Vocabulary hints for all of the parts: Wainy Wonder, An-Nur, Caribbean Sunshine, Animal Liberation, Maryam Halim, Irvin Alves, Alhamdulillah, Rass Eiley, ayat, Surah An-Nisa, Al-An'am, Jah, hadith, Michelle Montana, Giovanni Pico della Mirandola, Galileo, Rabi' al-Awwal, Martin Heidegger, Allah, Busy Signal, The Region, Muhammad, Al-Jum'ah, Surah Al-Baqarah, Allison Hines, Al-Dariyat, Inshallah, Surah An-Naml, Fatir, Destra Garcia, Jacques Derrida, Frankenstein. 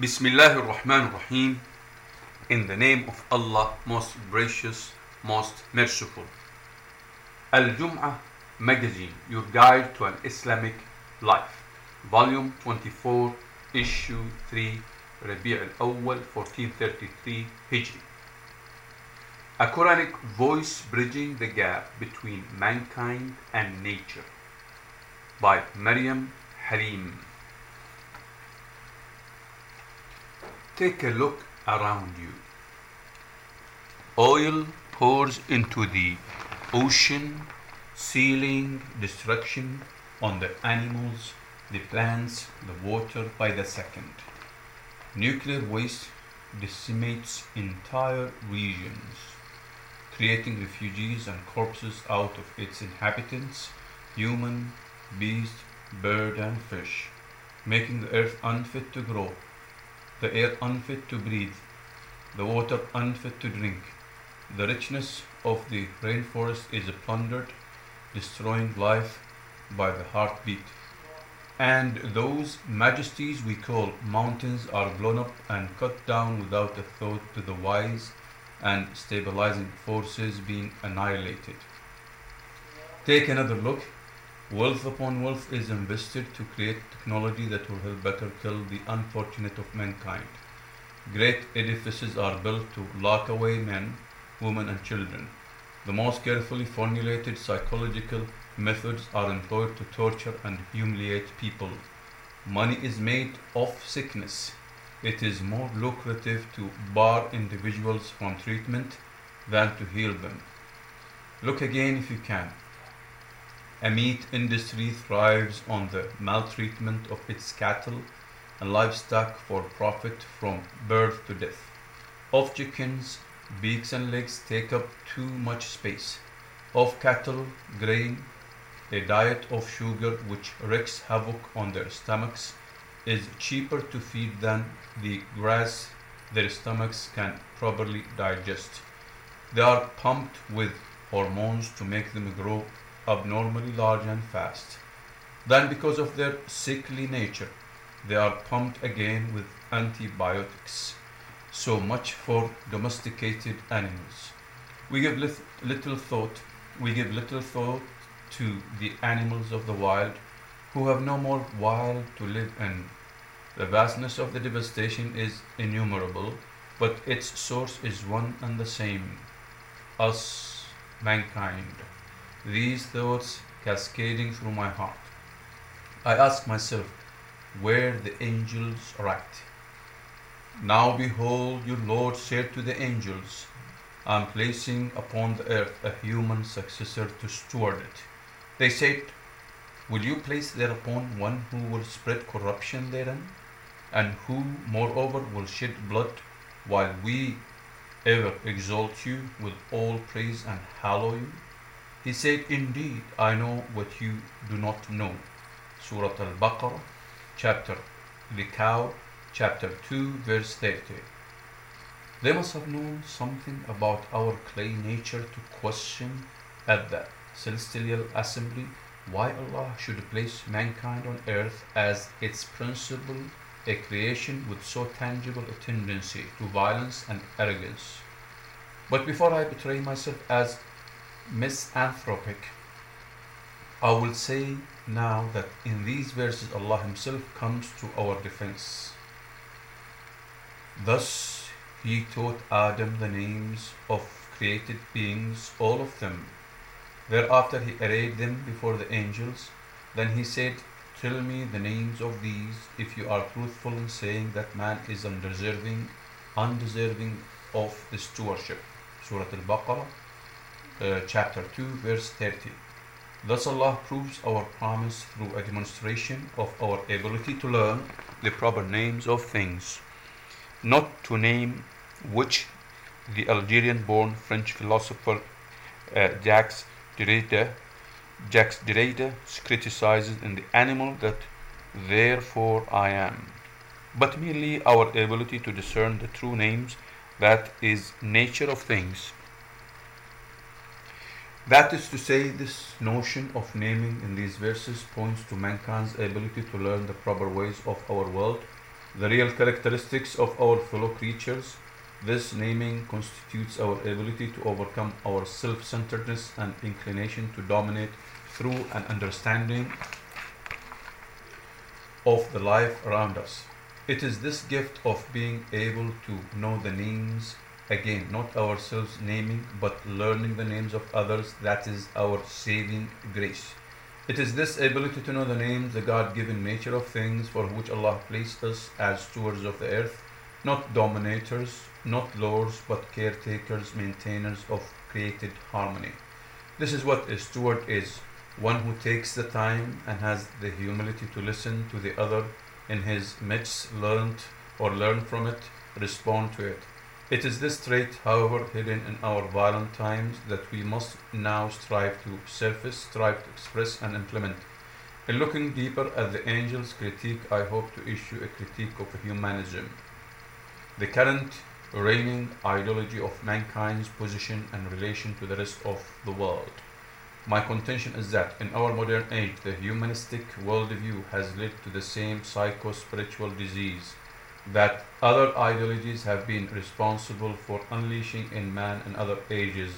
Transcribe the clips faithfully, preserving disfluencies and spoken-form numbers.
Bismillahir Rahmanir Rahim. In the name of Allah, most gracious, most merciful. Al-Jum'ah magazine, your guide to an Islamic life. Volume twenty-four, issue three, Rabi' al-Awwal, fourteen thirty-three Hijri. A Quranic voice bridging the gap between mankind and nature. By Maryam Halim. Take a look around you. Oil pours into the ocean, sealing destruction on the animals, the plants, the water by the second. Nuclear waste decimates entire regions, creating refugees and corpses out of its inhabitants, human, beast, bird, and fish, making the earth unfit to grow, the air unfit to breathe, the water unfit to drink. The richness of the rainforest is plundered, destroying life by the heartbeat. And those majesties we call mountains are blown up and cut down without a thought to the wise, and stabilizing forces being annihilated. Take another look. Wealth upon wealth is invested to create technology that will help better kill the unfortunate of mankind. Great edifices are built to lock away men, women, and children. The most carefully formulated psychological methods are employed to torture and humiliate people. Money is made off sickness. It is more lucrative to bar individuals from treatment than to heal them. Look again if you can. A meat industry thrives on the maltreatment of its cattle and livestock for profit from birth to death. Of chickens, beaks and legs take up too much space. Of cattle, grain, a diet of sugar which wreaks havoc on their stomachs, is cheaper to feed than the grass their stomachs can properly digest. They are pumped with hormones to make them grow abnormally large and fast. Then, because of their sickly nature, they are pumped again with antibiotics. So much for domesticated animals. We give little thought. We give little thought to the animals of the wild, who have no more wild to live in. The vastness of the devastation is innumerable, but its source is one and the same: us, mankind. These thoughts cascading through my heart. I ask myself, were the angels right? Now behold, your Lord said to the angels, I am placing upon the earth a human successor to steward it. They said, will you place thereupon one who will spread corruption therein, and who moreover will shed blood, while we ever exalt you with all praise and hallow you? He said, indeed, I know what you do not know. Surah Al-Baqarah, chapter The Cow, chapter two, verse thirty. They must have known something about our clay nature to question at the celestial assembly why Allah should place mankind on earth as its principle, a creation with so tangible a tendency to violence and arrogance. But before I betray myself as misanthropic, I will say now that in these verses Allah Himself comes to our defense. Thus He taught Adam the names of created beings, all of them. Thereafter He arrayed them before the angels. Then He said, tell me the names of these, if you are truthful in saying that man is undeserving, undeserving of the stewardship. Surah Al-Baqarah, Uh, chapter two, verse thirty. Thus Allah proves our promise through a demonstration of our ability to learn the proper names of things, not to name which the Algerian-born French philosopher uh, Jacques Derrida, Jacques Derrida criticizes in The Animal, that therefore I am, but merely our ability to discern the true names, that is, nature of things. That is to say, this notion of naming in these verses points to mankind's ability to learn the proper ways of our world the real characteristics of our fellow creatures. This naming constitutes our ability to overcome our self-centeredness and inclination to dominate through an understanding of the life around us. It is this gift of being able to know the names, again, not ourselves naming, but learning the names of others, that is our saving grace. It is this ability to know the names, the God-given nature of things for which Allah placed us as stewards of the earth, not dominators, not lords, but caretakers, maintainers of created harmony. This is what a steward is, one who takes the time and has the humility to listen to the other in his midst, learned or learn from it, respond to it. It is this trait, however, hidden in our violent times that we must now strive to surface, strive to express and implement. In looking deeper at the angel's critique, I hope to issue a critique of humanism, the current reigning ideology of mankind's position and relation to the rest of the world. My contention is that in our modern age, the humanistic worldview has led to the same psycho-spiritual disease that other ideologies have been responsible for unleashing in man in other ages.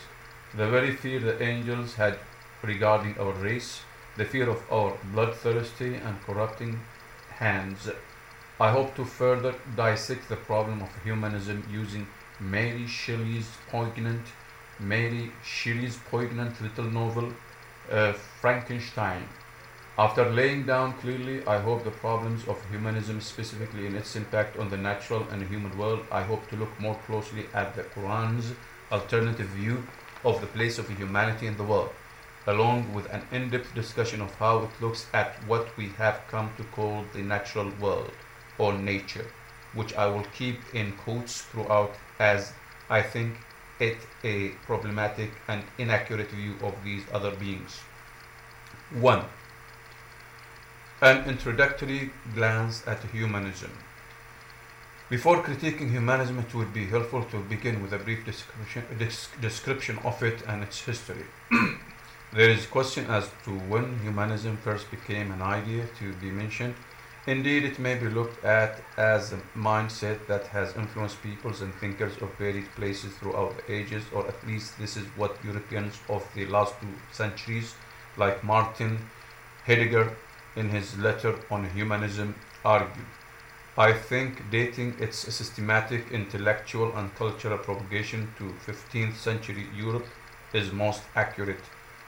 The very fear the angels had regarding our race, the fear of our bloodthirsty and corrupting hands. I hope to further dissect the problem of humanism using Mary Shelley's poignant, Mary Shelley's poignant little novel, uh, Frankenstein. After laying down clearly, I hope, the problems of humanism, specifically in its impact on the natural and human world, I hope to look more closely at the Quran's alternative view of the place of humanity in the world, along with an in-depth discussion of how it looks at what we have come to call the natural world, or nature, which I will keep in quotes throughout, as I think it a problematic and inaccurate view of these other beings. one. An introductory glance at humanism. Before critiquing humanism, it would be helpful to begin with a brief description, description of it and its history. There is question as to when humanism first became an idea to be mentioned. Indeed, it may be looked at as a mindset that has influenced peoples and thinkers of varied places throughout the ages, or at least this is what Europeans of the last two centuries, like Martin Heidegger, in his letter on humanism, argued. I think dating its systematic intellectual and cultural propagation to fifteenth century Europe is most accurate.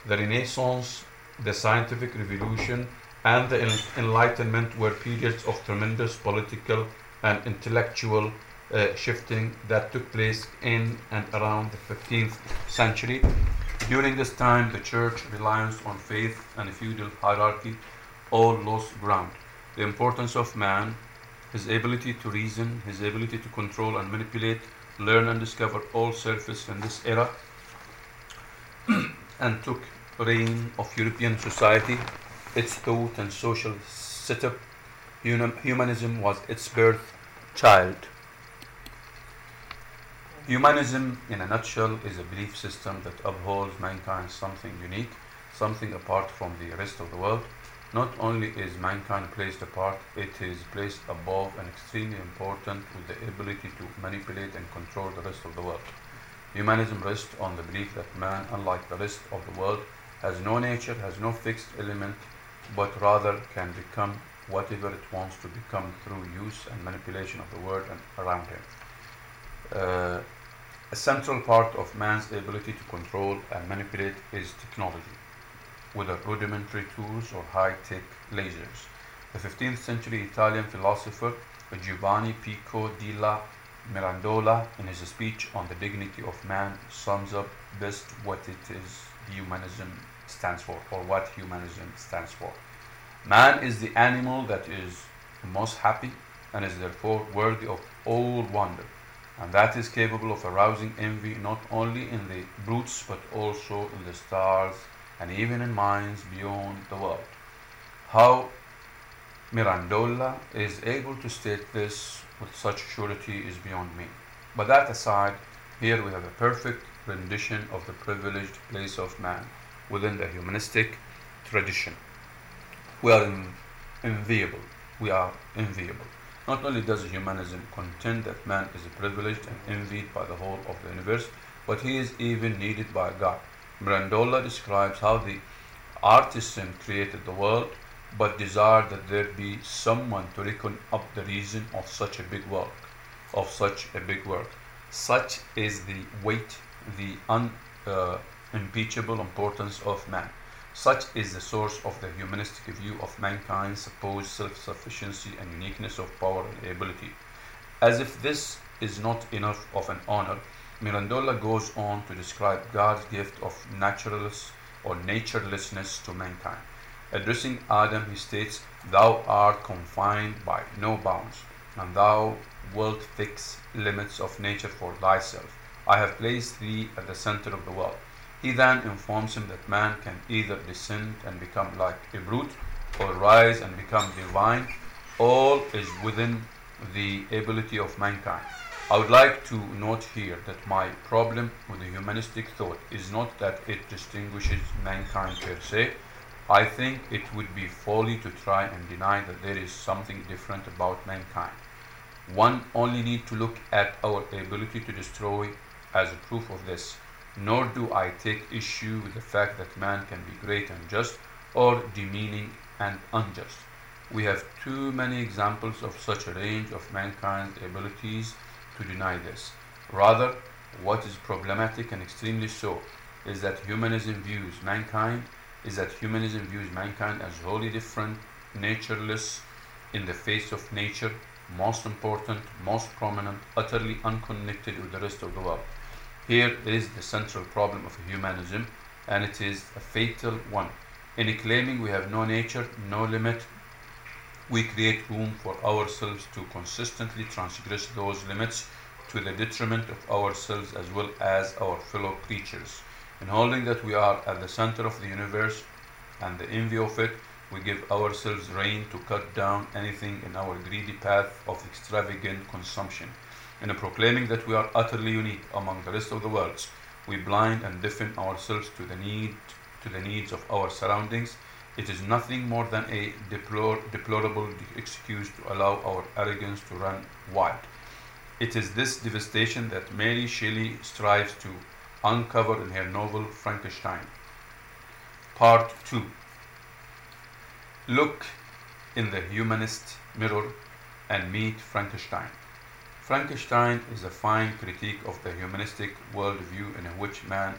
The Renaissance, the scientific revolution, and the Enlightenment were periods of tremendous political and intellectual uh, shifting that took place in and around the fifteenth century. During this time, the church reliance on faith and a feudal hierarchy all lost ground. The importance of man, his ability to reason, his ability to control and manipulate, learn and discover, all surfaced in this era and took reign of European society, its thought and social setup. Humanism was its birth child. Humanism, in a nutshell, is a belief system that upholds mankind something unique, something apart from the rest of the world. Not only is mankind placed apart, it is placed above and extremely important with the ability to manipulate and control the rest of the world. Humanism rests on the belief that man, unlike the rest of the world, has no nature, has no fixed element, but rather can become whatever it wants to become through use and manipulation of the world and around him. Uh, a central part of man's ability to control and manipulate is technology, whether rudimentary tools or high-tech lasers. The fifteenth century Italian philosopher Giovanni Pico della Mirandola, in his speech on the dignity of man, sums up best what it is humanism stands for, or what humanism stands for. Man is the animal that is most happy and is therefore worthy of all wonder, and that is capable of arousing envy not only in the brutes but also in the stars and even in minds beyond the world. How Mirandola is able to state this with such surety is beyond me. But that aside, here we have a perfect rendition of the privileged place of man within the humanistic tradition. We are enviable. We are enviable. Not only does humanism contend that man is privileged and envied by the whole of the universe, but he is even needed by God. Mirandola describes how the artisan created the world, but desired that there be someone to reckon up the reason of such a big work, of such a big work. Such is the weight, the un, uh, impeachable importance of man. Such is the source of the humanistic view of mankind's supposed self-sufficiency and uniqueness of power and ability. As if this is not enough of an honor, Mirandola goes on to describe God's gift of naturalness or naturelessness to mankind. Addressing Adam, he states, "Thou art confined by no bounds, and thou wilt fix limits of nature for thyself. I have placed thee at the center of the world." He then informs him that man can either descend and become like a brute, or rise and become divine. All is within the ability of mankind. I would like to note here that my problem with the humanistic thought is not that it distinguishes mankind per se. I think it would be folly to try and deny that there is something different about mankind. One only need to look at our ability to destroy as a proof of this. Nor do I take issue with the fact that man can be great and just, or demeaning and unjust. We have too many examples of such a range of mankind's abilities to deny this. Rather, what is problematic, and extremely so, is that humanism views mankind is that humanism views mankind as wholly different, natureless in the face of nature, most important, most prominent, utterly unconnected with the rest of the world. Here is the central problem of humanism, and it is a fatal one. In claiming we have no nature, no limit, we create room for ourselves to consistently transgress those limits to the detriment of ourselves as well as our fellow creatures. In holding that we are at the center of the universe and the envy of it, we give ourselves rein to cut down anything in our greedy path of extravagant consumption. In proclaiming that we are utterly unique among the rest of the worlds, we blind and deafen ourselves to the need to the needs of our surroundings. It is nothing more than a deplor, deplorable excuse to allow our arrogance to run wild. It is this devastation that Mary Shelley strives to uncover in her novel Frankenstein. Part two. Look in the humanist mirror and meet Frankenstein. Frankenstein is a fine critique of the humanistic worldview in which man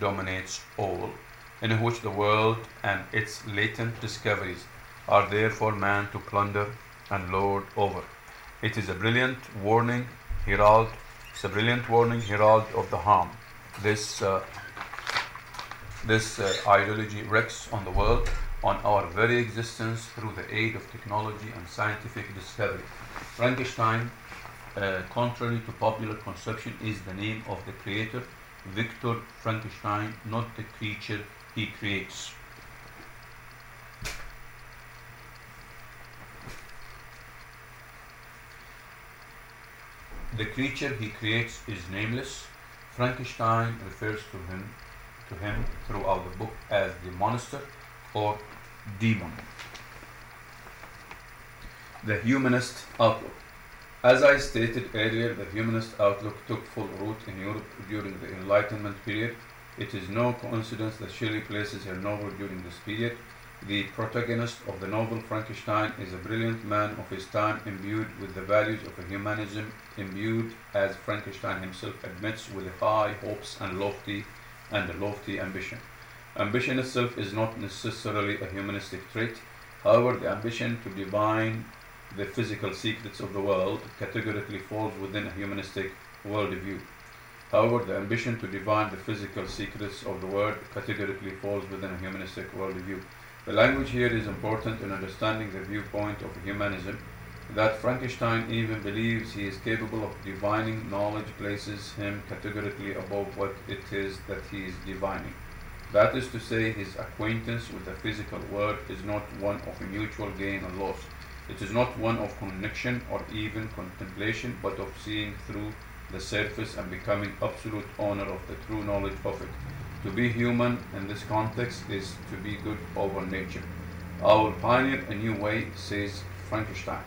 dominates all, in which the world and its latent discoveries are there for man to plunder and lord over. It is a brilliant warning, herald, it's a brilliant warning, herald of the harm This uh, this uh, ideology wreaks on the world, on our very existence through the aid of technology and scientific discovery. Frankenstein, Uh, contrary to popular conception, is the name of the creator, Victor Frankenstein, not the creature he creates. The creature he creates is nameless. Frankenstein refers to him, to him throughout the book as the monster or demon. The humanist outlook. As I stated earlier, the humanist outlook took full root in Europe during the Enlightenment period. It is no coincidence that Shelley places her novel during this period. The protagonist of the novel, Frankenstein, is a brilliant man of his time, imbued with the values of a humanism, imbued, as Frankenstein himself admits, with high hopes and lofty and lofty ambition. Ambition itself is not necessarily a humanistic trait. However, the ambition to divine the physical secrets of the world categorically falls within a humanistic worldview. However, the ambition to divine the physical secrets of the world categorically falls within a humanistic worldview. The language here is important in understanding the viewpoint of humanism, that Frankenstein even believes he is capable of divining knowledge places him categorically above what it is that he is divining. That is to say, his acquaintance with the physical world is not one of mutual gain and loss. It is not one of connection or even contemplation, but of seeing through the surface and becoming absolute owner of the true knowledge of it. To be human in this context is to be good over nature. "I will pioneer a new way," says Frankenstein.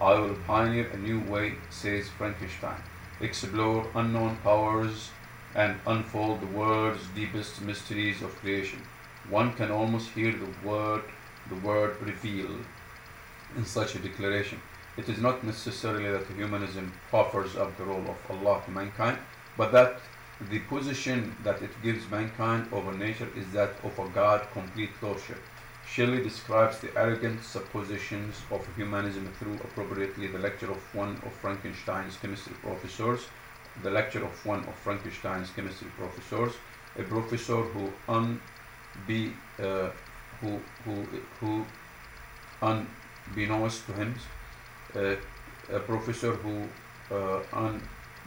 I will pioneer a new way, says Frankenstein, explore unknown powers, and unfold the world's deepest mysteries of creation. One can almost hear the word, the word reveal in such a declaration. It is not necessarily that humanism offers up the role of Allah to mankind, but that the position that it gives mankind over nature is that of a God, complete lordship. Shelley describes the arrogant suppositions of humanism through, appropriately, the lecture of one of Frankenstein's chemistry professors, the lecture of one of Frankenstein's chemistry professors, a professor who unbe, uh, who, who, who unbeknownst to him, uh, a professor who uh,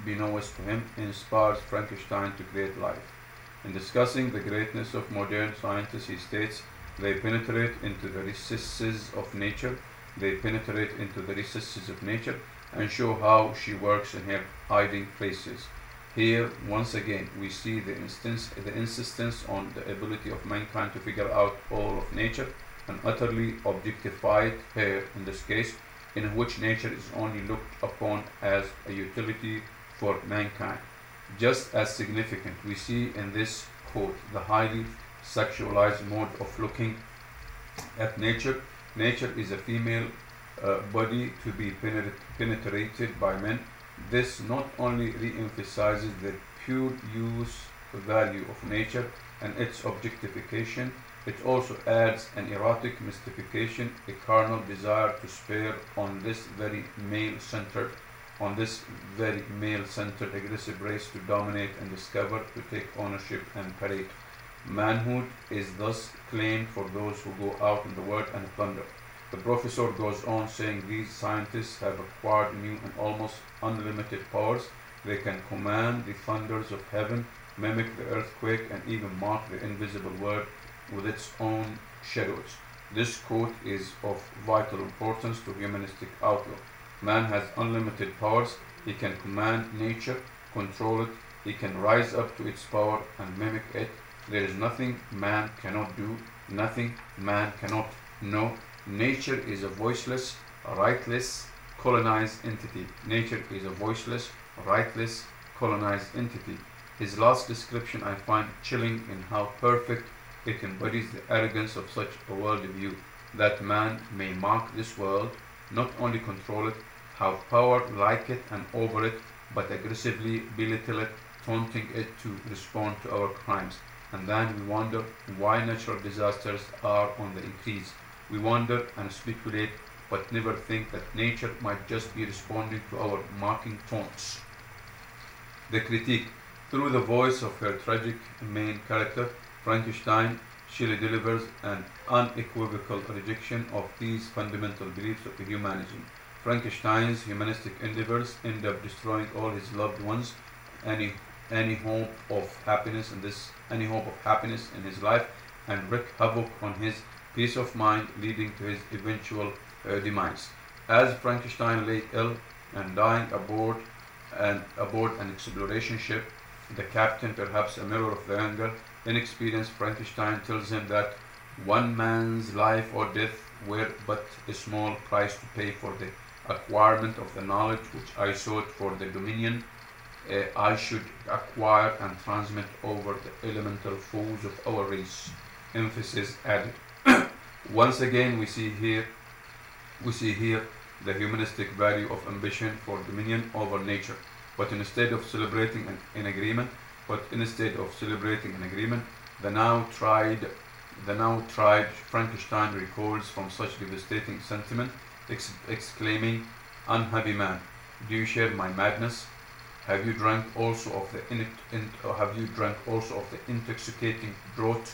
unbeknownst to him inspires Frankenstein to create life. In discussing the greatness of modern scientists, he states, they penetrate into the recesses of nature, they penetrate into the recesses of nature and show how she works in her hiding places. Here, once again, we see the instance, the insistence on the ability of mankind to figure out all of nature, and utterly objectified her in this case, in which nature is only looked upon as a utility for mankind. Just as significant, we see in this quote the highly sexualized mode of looking at nature. Nature is a female uh, body to be penet penetrated by men. This not only re-emphasizes the pure use value of nature and its objectification, it also adds an erotic mystification, a carnal desire to spare on this very male-centered, on this very male-centered aggressive race to dominate and discover, to take ownership and parade. Manhood is thus claimed for those who go out in the world and plunder. The professor goes on saying these scientists have acquired new and almost unlimited powers. They can command the thunders of heaven, mimic the earthquake, and even mark the invisible world with its own shadows. This quote is of vital importance to humanistic outlook. Man has unlimited powers. He can command nature, control it. He can rise up to its power and mimic it. There is nothing man cannot do, nothing man cannot know. Nature is a voiceless, rightless, colonized entity. Nature is a voiceless, rightless, colonized entity. His last description I find chilling in how perfect it embodies the arrogance of such a worldview, that man may mark this world, not only control it, have power like it and over it, but aggressively belittle it, taunting it to respond to our crimes. And then we wonder why natural disasters are on the increase. We wonder and speculate, but never think that nature might just be responding to our mocking taunts. The critique. Through the voice of her tragic main character, Frankenstein, Shelley delivers an unequivocal rejection of these fundamental beliefs of humanism. Frankenstein's humanistic endeavors end up destroying all his loved ones, any any hope of happiness in this any hope of happiness in his life, and wreak havoc on his peace of mind, leading to his eventual uh, demise. As Frankenstein lay ill and dying aboard and aboard an exploration ship, the captain, perhaps a mirror of the younger, inexperienced Frankenstein, tells him that one man's life or death were but a small price to pay for the acquirement of the knowledge which I sought for the dominion Uh, I should acquire and transmit over the elemental foes of our race. Emphasis added. Once again, we see here, we see here the humanistic value of ambition for dominion over nature. But instead of celebrating an, an agreement, but instead of celebrating an agreement, the now tried, the now tried Frankenstein recoils from such devastating sentiment, ex exclaiming, "Unhappy man, do you share my madness? Have you drank also of the in, in, or have you drank also of the intoxicating draught?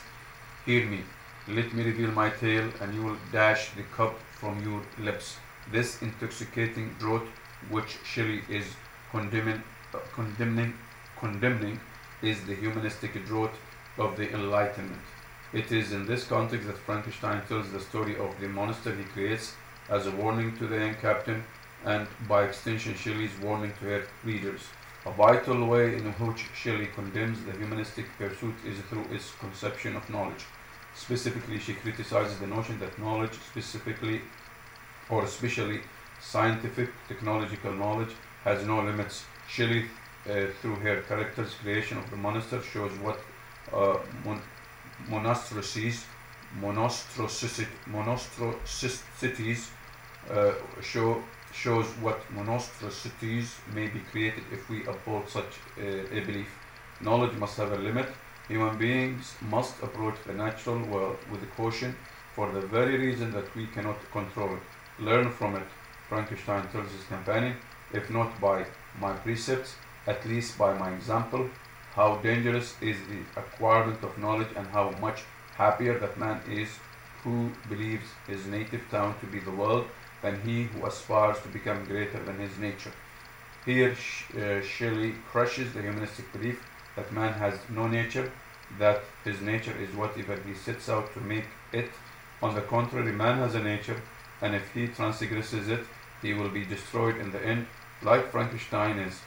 Hear me, let me reveal my tale, and you will dash the cup from your lips." This intoxicating draught, which Shelley is condemning, uh, condemning, condemning, is the humanistic draught of the Enlightenment. It is in this context that Frankenstein tells the story of the monster he creates as a warning to the young captain, and by extension Shelley's warning to her readers. A vital way in which Shelley condemns the humanistic pursuit is through its conception of knowledge. Specifically, she criticizes the notion that knowledge, specifically or especially Scientific, technological knowledge has no limits. Shelley, uh, through her character's creation of the monster, shows what uh, mon monastricities, monastricities uh, show, shows what monastricities may be created if we uphold such uh, a belief. Knowledge must have a limit. Human beings must approach the natural world with caution for the very reason that we cannot control it. Learn from it, Frankenstein tells his companion, if not by my precepts, at least by my example. How dangerous is the acquirement of knowledge, and how much happier that man is who believes his native town to be the world than he who aspires to become greater than his nature. Here uh, Shelley crushes the humanistic belief that man has no nature, that his nature is whatever he sets out to make it. On the contrary, man has a nature, and if he transgresses it, he will be destroyed in the end, like Frankenstein is.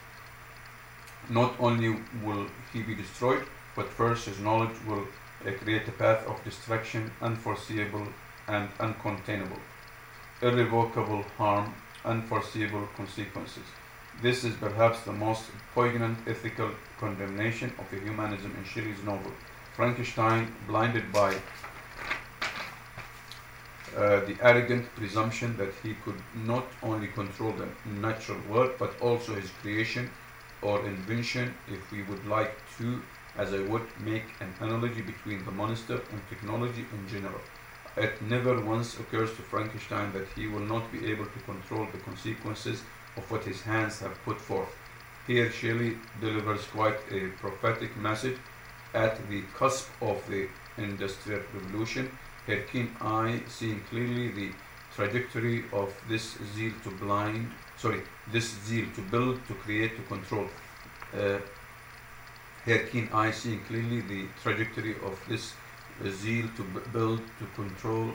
Not only will he be destroyed, but first his knowledge will uh, create a path of destruction unforeseeable and uncontainable. Irrevocable harm, unforeseeable consequences. This is perhaps the most poignant ethical condemnation of the humanism in Shelley's novel. Frankenstein, blinded by Uh, the arrogant presumption that he could not only control the natural world but also his creation or invention, if we would like to, as I would, make an analogy between the monster and technology in general. It never once occurs to Frankenstein that he will not be able to control the consequences of what his hands have put forth. Here Shelley delivers quite a prophetic message. At the cusp of the Industrial Revolution, her keen eye, seeing clearly the trajectory of this zeal to blind, sorry, this zeal to build, to create, to control. Uh, her keen eye, seeing clearly the trajectory of this zeal to build, to control,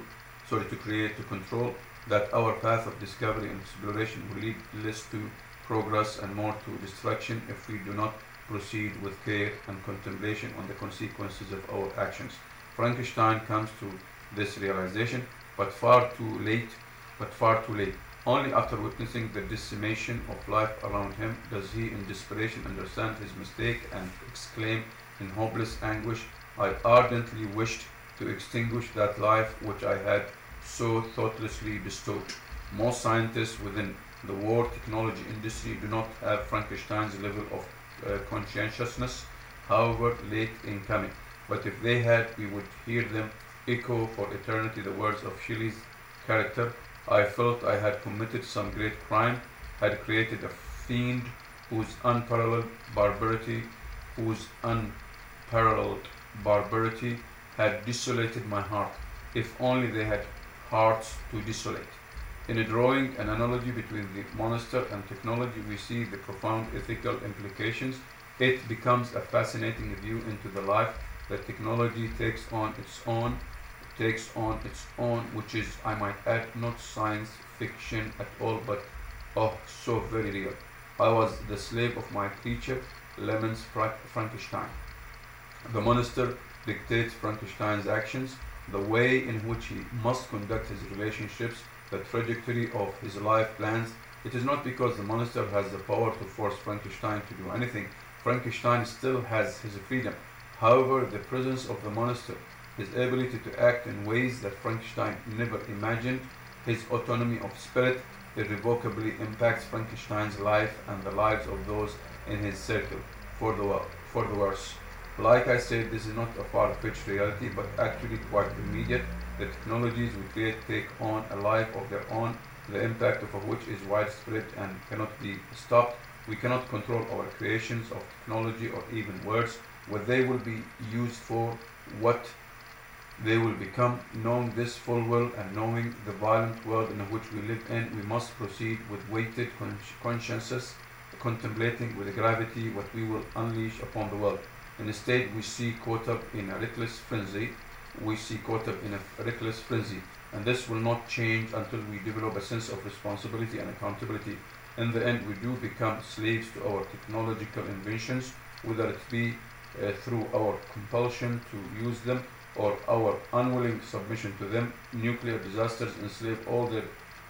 sorry, to create, to control, that our path of discovery and exploration will lead less to progress and more to destruction if we do not proceed with care and contemplation on the consequences of our actions. Frankenstein comes to this realization, but far too late, but far too late. Only after witnessing the decimation of life around him does he in desperation understand his mistake and exclaim in hopeless anguish, I ardently wished to extinguish that life which I had so thoughtlessly bestowed. Most scientists within the war technology industry do not have Frankenstein's level of uh, conscientiousness, however late in coming. But if they had, we would hear them echo for eternity the words of Shelley's character. I felt I had committed some great crime, had created a fiend whose unparalleled barbarity, whose unparalleled barbarity had desolated my heart, if only they had hearts to desolate. In drawing an analogy between the monster and technology, we see the profound ethical implications. It becomes a fascinating view into the life that technology takes on its own, takes on its own, which is, I might add, not science fiction at all, but, oh, so very real. I was the slave of my creature, laments Frankenstein. The monster dictates Frankenstein's actions, the way in which he must conduct his relationships, the trajectory of his life plans. It is not because the monster has the power to force Frankenstein to do anything. Frankenstein still has his freedom. However, the presence of the monster, his ability to act in ways that Frankenstein never imagined, his autonomy of spirit, irrevocably impacts Frankenstein's life and the lives of those in his circle, for the, for the worse. Like I said, this is not a far-fetched reality, but actually quite immediate. The technologies we create take on a life of their own, the impact of which is widespread and cannot be stopped. We cannot control our creations of technology or even words, what they will be used for, what they will become. Knowing this full well and knowing the violent world in which we live in, we must proceed with weighted consciences, contemplating with gravity what we will unleash upon the world. Instead, we see caught up in a reckless frenzy, we see caught up in a reckless frenzy, and this will not change until we develop a sense of responsibility and accountability. In the end, we do become slaves to our technological inventions, whether it be Uh, through our compulsion to use them or our unwilling submission to them. Nuclear disasters enslave all their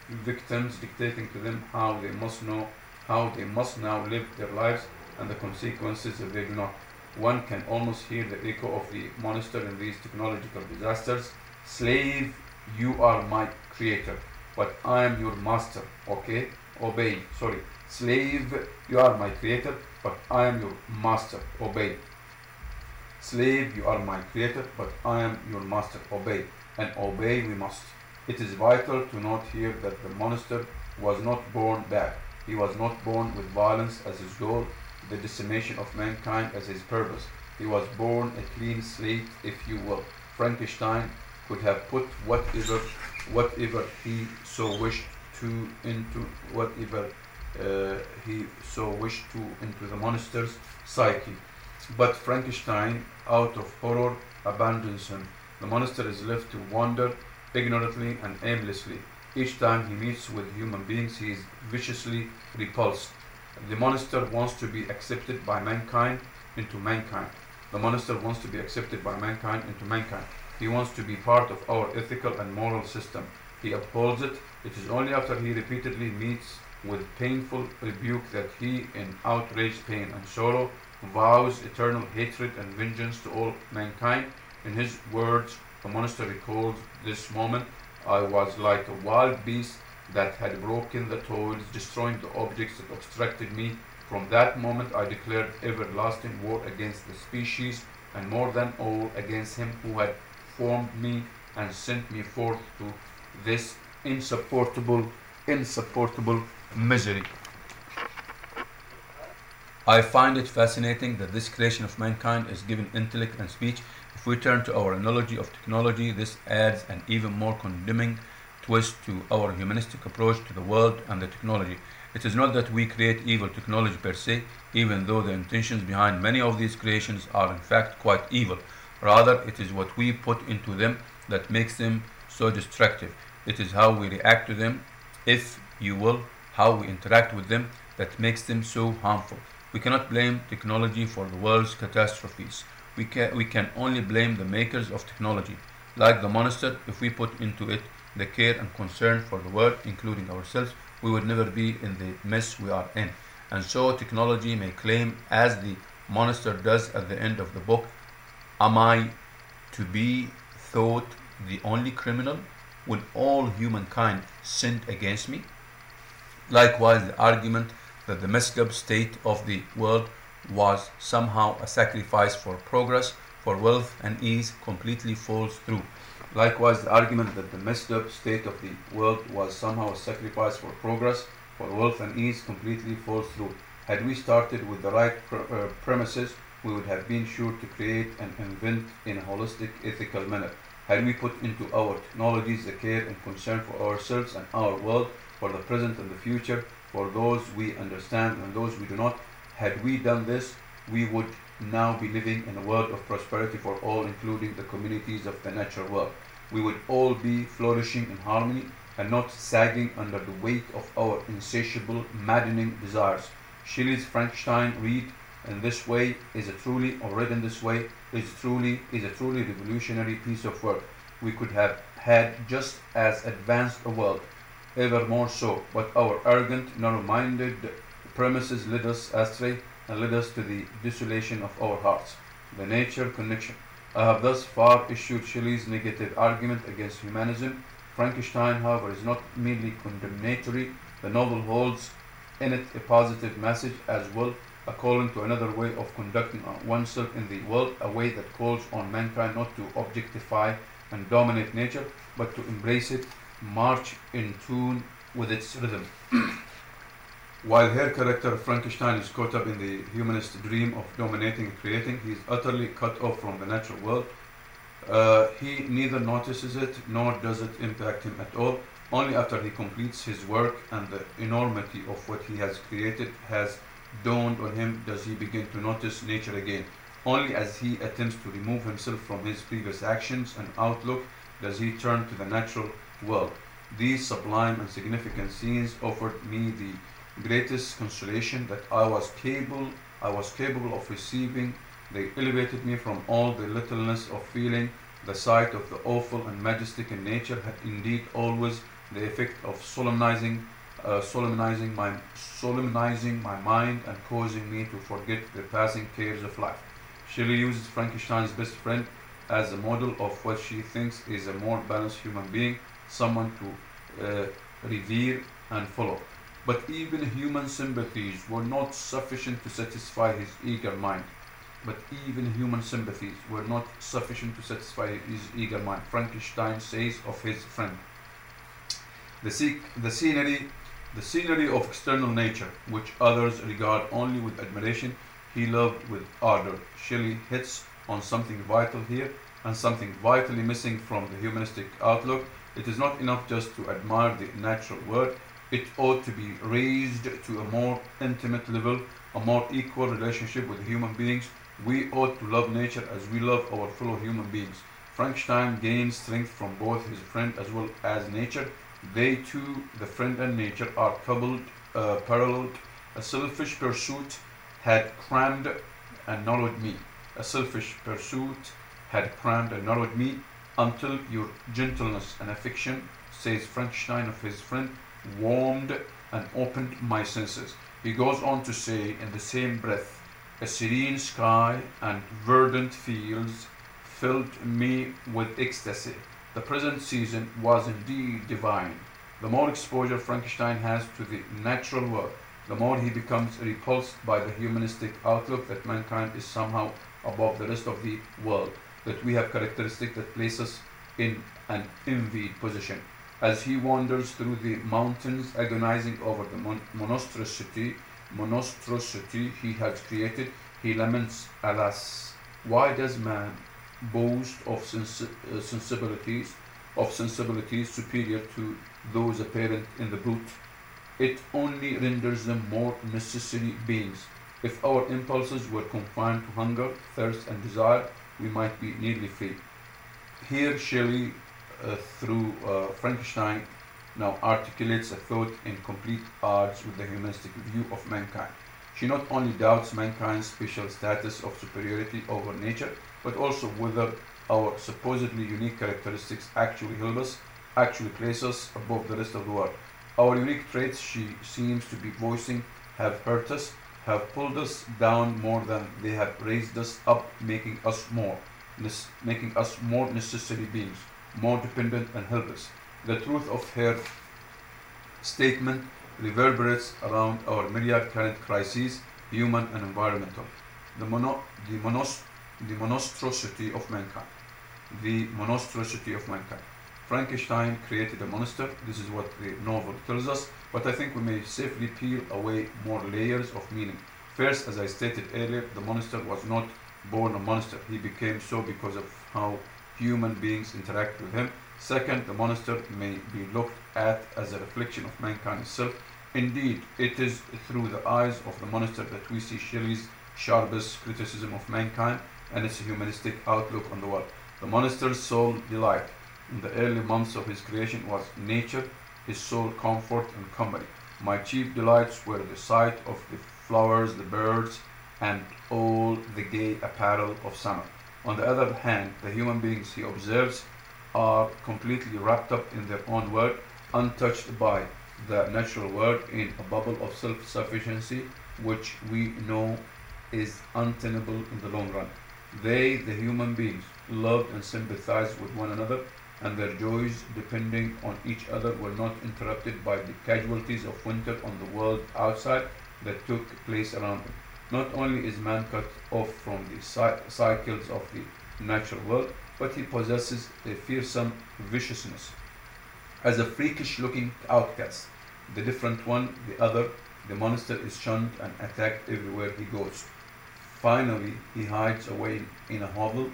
victims, dictating to them how they must know, how they must now live their lives, and the consequences if they do not. One can almost hear the echo of the monster in these technological disasters. Slave, you are my creator, but I am your master. Okay? Obey. Sorry. Slave, you are my creator, but I am your master. Obey. Slave, you are my creator, but I am your master. Obey. And obey we must. It is vital to note here that the monster was not born bad. He was not born with violence as his goal, the decimation of mankind as his purpose. He was born a clean slate, if you will. Frankenstein could have put whatever, whatever he so wished to into whatever uh, he so wished to into the monster's psyche. But Frankenstein, out of horror, abandons him. The monster is left to wander ignorantly and aimlessly. Each time he meets with human beings, he is viciously repulsed. The monster wants to be accepted by mankind into mankind. The monster wants to be accepted by mankind into mankind. He wants to be part of our ethical and moral system. He upholds it. It is only after he repeatedly meets with painful rebuke that he, in outraged pain and sorrow, vows eternal hatred and vengeance to all mankind. In his words, the monster recalls this moment. I was like a wild beast that had broken the toils, destroying the objects that obstructed me. From that moment I declared everlasting war against the species, and more than all against him who had formed me and sent me forth to this insupportable, insupportable misery. I find it fascinating that this creation of mankind is given intellect and speech. If we turn to our analogy of technology, this adds an even more condemning twist to our humanistic approach to the world and the technology. It is not that we create evil technology per se, even though the intentions behind many of these creations are in fact quite evil. Rather, it is what we put into them that makes them so destructive. It is how we react to them, if you will, how we interact with them, that makes them so harmful. We cannot blame technology for the world's catastrophes. We can, we can only blame the makers of technology. Like the monster, if we put into it the care and concern for the world, including ourselves, we would never be in the mess we are in. And so technology may claim, as the monster does at the end of the book, am I to be thought the only criminal? Will all humankind sin against me? Likewise, the argument that the messed up state of the world was somehow a sacrifice for progress, for wealth and ease, completely falls through. Likewise, the argument that the messed up state of the world was somehow a sacrifice for progress, for wealth and ease, completely falls through. Had we started with the right pr uh, premises, we would have been sure to create and invent in a holistic, ethical manner. Had we put into our technologies the care and concern for ourselves and our world, for the present and the future, for those we understand and those we do not, had we done this, we would now be living in a world of prosperity for all, including the communities of the natural world. We would all be flourishing in harmony and not sagging under the weight of our insatiable, maddening desires. Shelley's Frankenstein read in this way is a truly, or read in this way, is truly is a truly revolutionary piece of work. We could have had just as advanced a world, ever more so, but our arrogant, narrow-minded premises led us astray and led us to the desolation of our hearts. The nature connection. I have thus far issued Shelley's negative argument against humanism. Frankenstein, however, is not merely condemnatory. The novel holds in it a positive message as well, a calling to another way of conducting oneself in the world, a way that calls on mankind not to objectify and dominate nature, but to embrace it, march in tune with its rhythm. While her character Frankenstein is caught up in the humanist dream of dominating and creating, he is utterly cut off from the natural world. Uh, he neither notices it nor does it impact him at all. Only after he completes his work and the enormity of what he has created has dawned on him does he begin to notice nature again. Only as he attempts to remove himself from his previous actions and outlook does he turn to the natural world. These sublime and significant scenes offered me the greatest consolation that I was capable I was capable of receiving. They elevated me from all the littleness of feeling. The sight of the awful and majestic in nature had indeed always the effect of solemnizing, uh, solemnizing, my, solemnizing my mind and causing me to forget the passing cares of life. Shelley uses Frankenstein's best friend as a model of what she thinks is a more balanced human being, someone to uh, revere and follow. But even human sympathies were not sufficient to satisfy his eager mind. But even human sympathies were not sufficient to satisfy his eager mind. Frankenstein says of his friend, the, se the, scenery, the scenery of external nature, which others regard only with admiration, he loved with ardor. Shelley hits on something vital here, and something vitally missing from the humanistic outlook. It is not enough just to admire the natural world. It ought to be raised to a more intimate level, a more equal relationship with human beings. We ought to love nature as we love our fellow human beings. Frankenstein gains strength from both his friend as well as nature. They too, the friend and nature, are coupled, uh, paralleled. A selfish pursuit had crammed and narrowed me. A selfish pursuit had crammed and narrowed me until your gentleness and affection, says Frankenstein of his friend, warmed and opened my senses. He goes on to say in the same breath, a serene sky and verdant fields filled me with ecstasy. The present season was indeed divine. The more exposure Frankenstein has to the natural world, the more he becomes repulsed by the humanistic outlook that mankind is somehow above the rest of the world, that we have characteristics that place us in an envied position. As he wanders through the mountains, agonizing over the mon monstrosity, monstrosity he has created, he laments, alas, why does man boast of sens uh, sensibilities, of sensibilities superior to those apparent in the brute? It only renders them more necessary beings. If our impulses were confined to hunger, thirst, and desire, we might be nearly free. Here Shelley, uh, through uh, Frankenstein, now articulates a thought in complete odds with the humanistic view of mankind. She not only doubts mankind's special status of superiority over nature, but also whether our supposedly unique characteristics actually help us, actually place us above the rest of the world. Our unique traits, she seems to be voicing, have hurt us, have pulled us down more than they have raised us up, making us more, making us more necessary beings, more dependent and helpless. The truth of her statement reverberates around our myriad current crises, human and environmental. The, mono, the, monos, the monstrosity of mankind. The monstrosity of mankind. Frankenstein created a monster, this is what the novel tells us, but I think we may safely peel away more layers of meaning. First, as I stated earlier, the monster was not born a monster. He became so because of how human beings interact with him. Second, the monster may be looked at as a reflection of mankind itself. Indeed, it is through the eyes of the monster that we see Shelley's sharpest criticism of mankind and its humanistic outlook on the world. The monster's sole delight in the early months of his creation was nature, his sole comfort and company. My chief delights were the sight of the flowers, the birds, and all the gay apparel of summer. On the other hand, the human beings he observes are completely wrapped up in their own world, untouched by the natural world, in a bubble of self-sufficiency, which we know is untenable in the long run. They, the human beings, loved and sympathized with one another, and their joys, depending on each other, were not interrupted by the casualties of winter on the world outside that took place around them. Not only is man cut off from the cycles of the natural world, but he possesses a fearsome viciousness. As a freakish-looking outcast, the different one, the other, the monster is shunned and attacked everywhere he goes. Finally, he hides away in a hovel.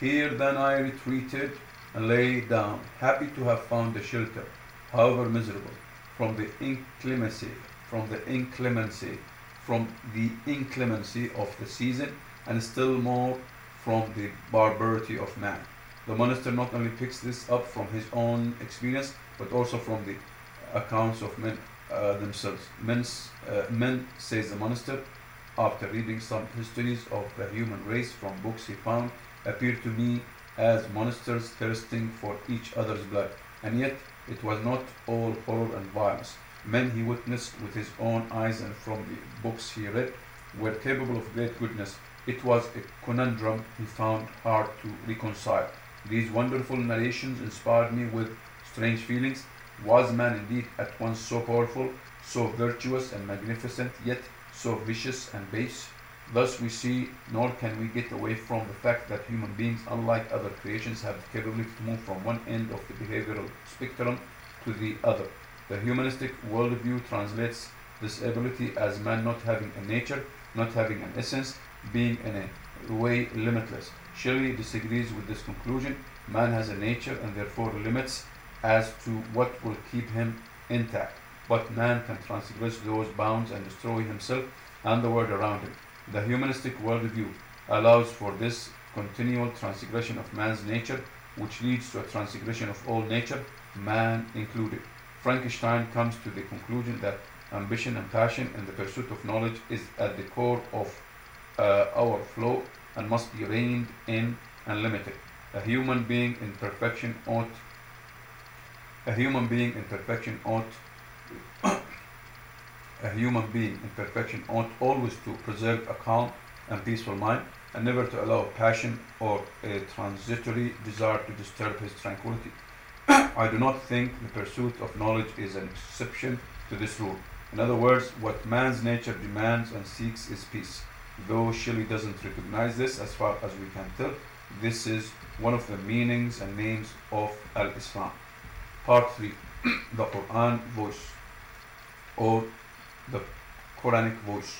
Here then I retreated and lay down, happy to have found a shelter, however miserable, from the inclemency, from the inclemency, from the inclemency of the season, and still more from the barbarity of man. The monster not only picks this up from his own experience, but also from the accounts of men uh, themselves. Men's, uh, men, says the monster, after reading some histories of the human race from books he found, appear to me as monsters thirsting for each other's blood, and yet It was not all horror and violence. Men he witnessed with his own eyes and from the books he read were capable of great goodness. It was a conundrum he found hard to reconcile. These wonderful narrations inspired me with strange feelings. Was man indeed at once so powerful, so virtuous and magnificent, yet so vicious and base? Thus we see, nor can we get away from the fact that human beings, unlike other creations, have the capability to move from one end of the behavioral spectrum to the other. The humanistic worldview translates this ability as man not having a nature, not having an essence, being in a way limitless. Shelley disagrees with this conclusion. Man has a nature and therefore limits as to what will keep him intact. But man can transgress those bounds and destroy himself and the world around him. The humanistic worldview allows for this continual transgression of man's nature, which leads to a transgression of all nature, man included. Frankenstein comes to the conclusion that ambition and passion and the pursuit of knowledge is at the core of uh, our flow and must be reined in and limited. A human being in perfection ought a human being in perfection ought A human being in perfection ought always to preserve a calm and peaceful mind, and never to allow passion or a transitory desire to disturb his tranquility. I do not think the pursuit of knowledge is an exception to this rule. In other words, what man's nature demands and seeks is peace. Though Shelley doesn't recognize this, as far as we can tell, this is one of the meanings and names of Al-Islam. Part three. The Quran Voice, or the Quranic voice.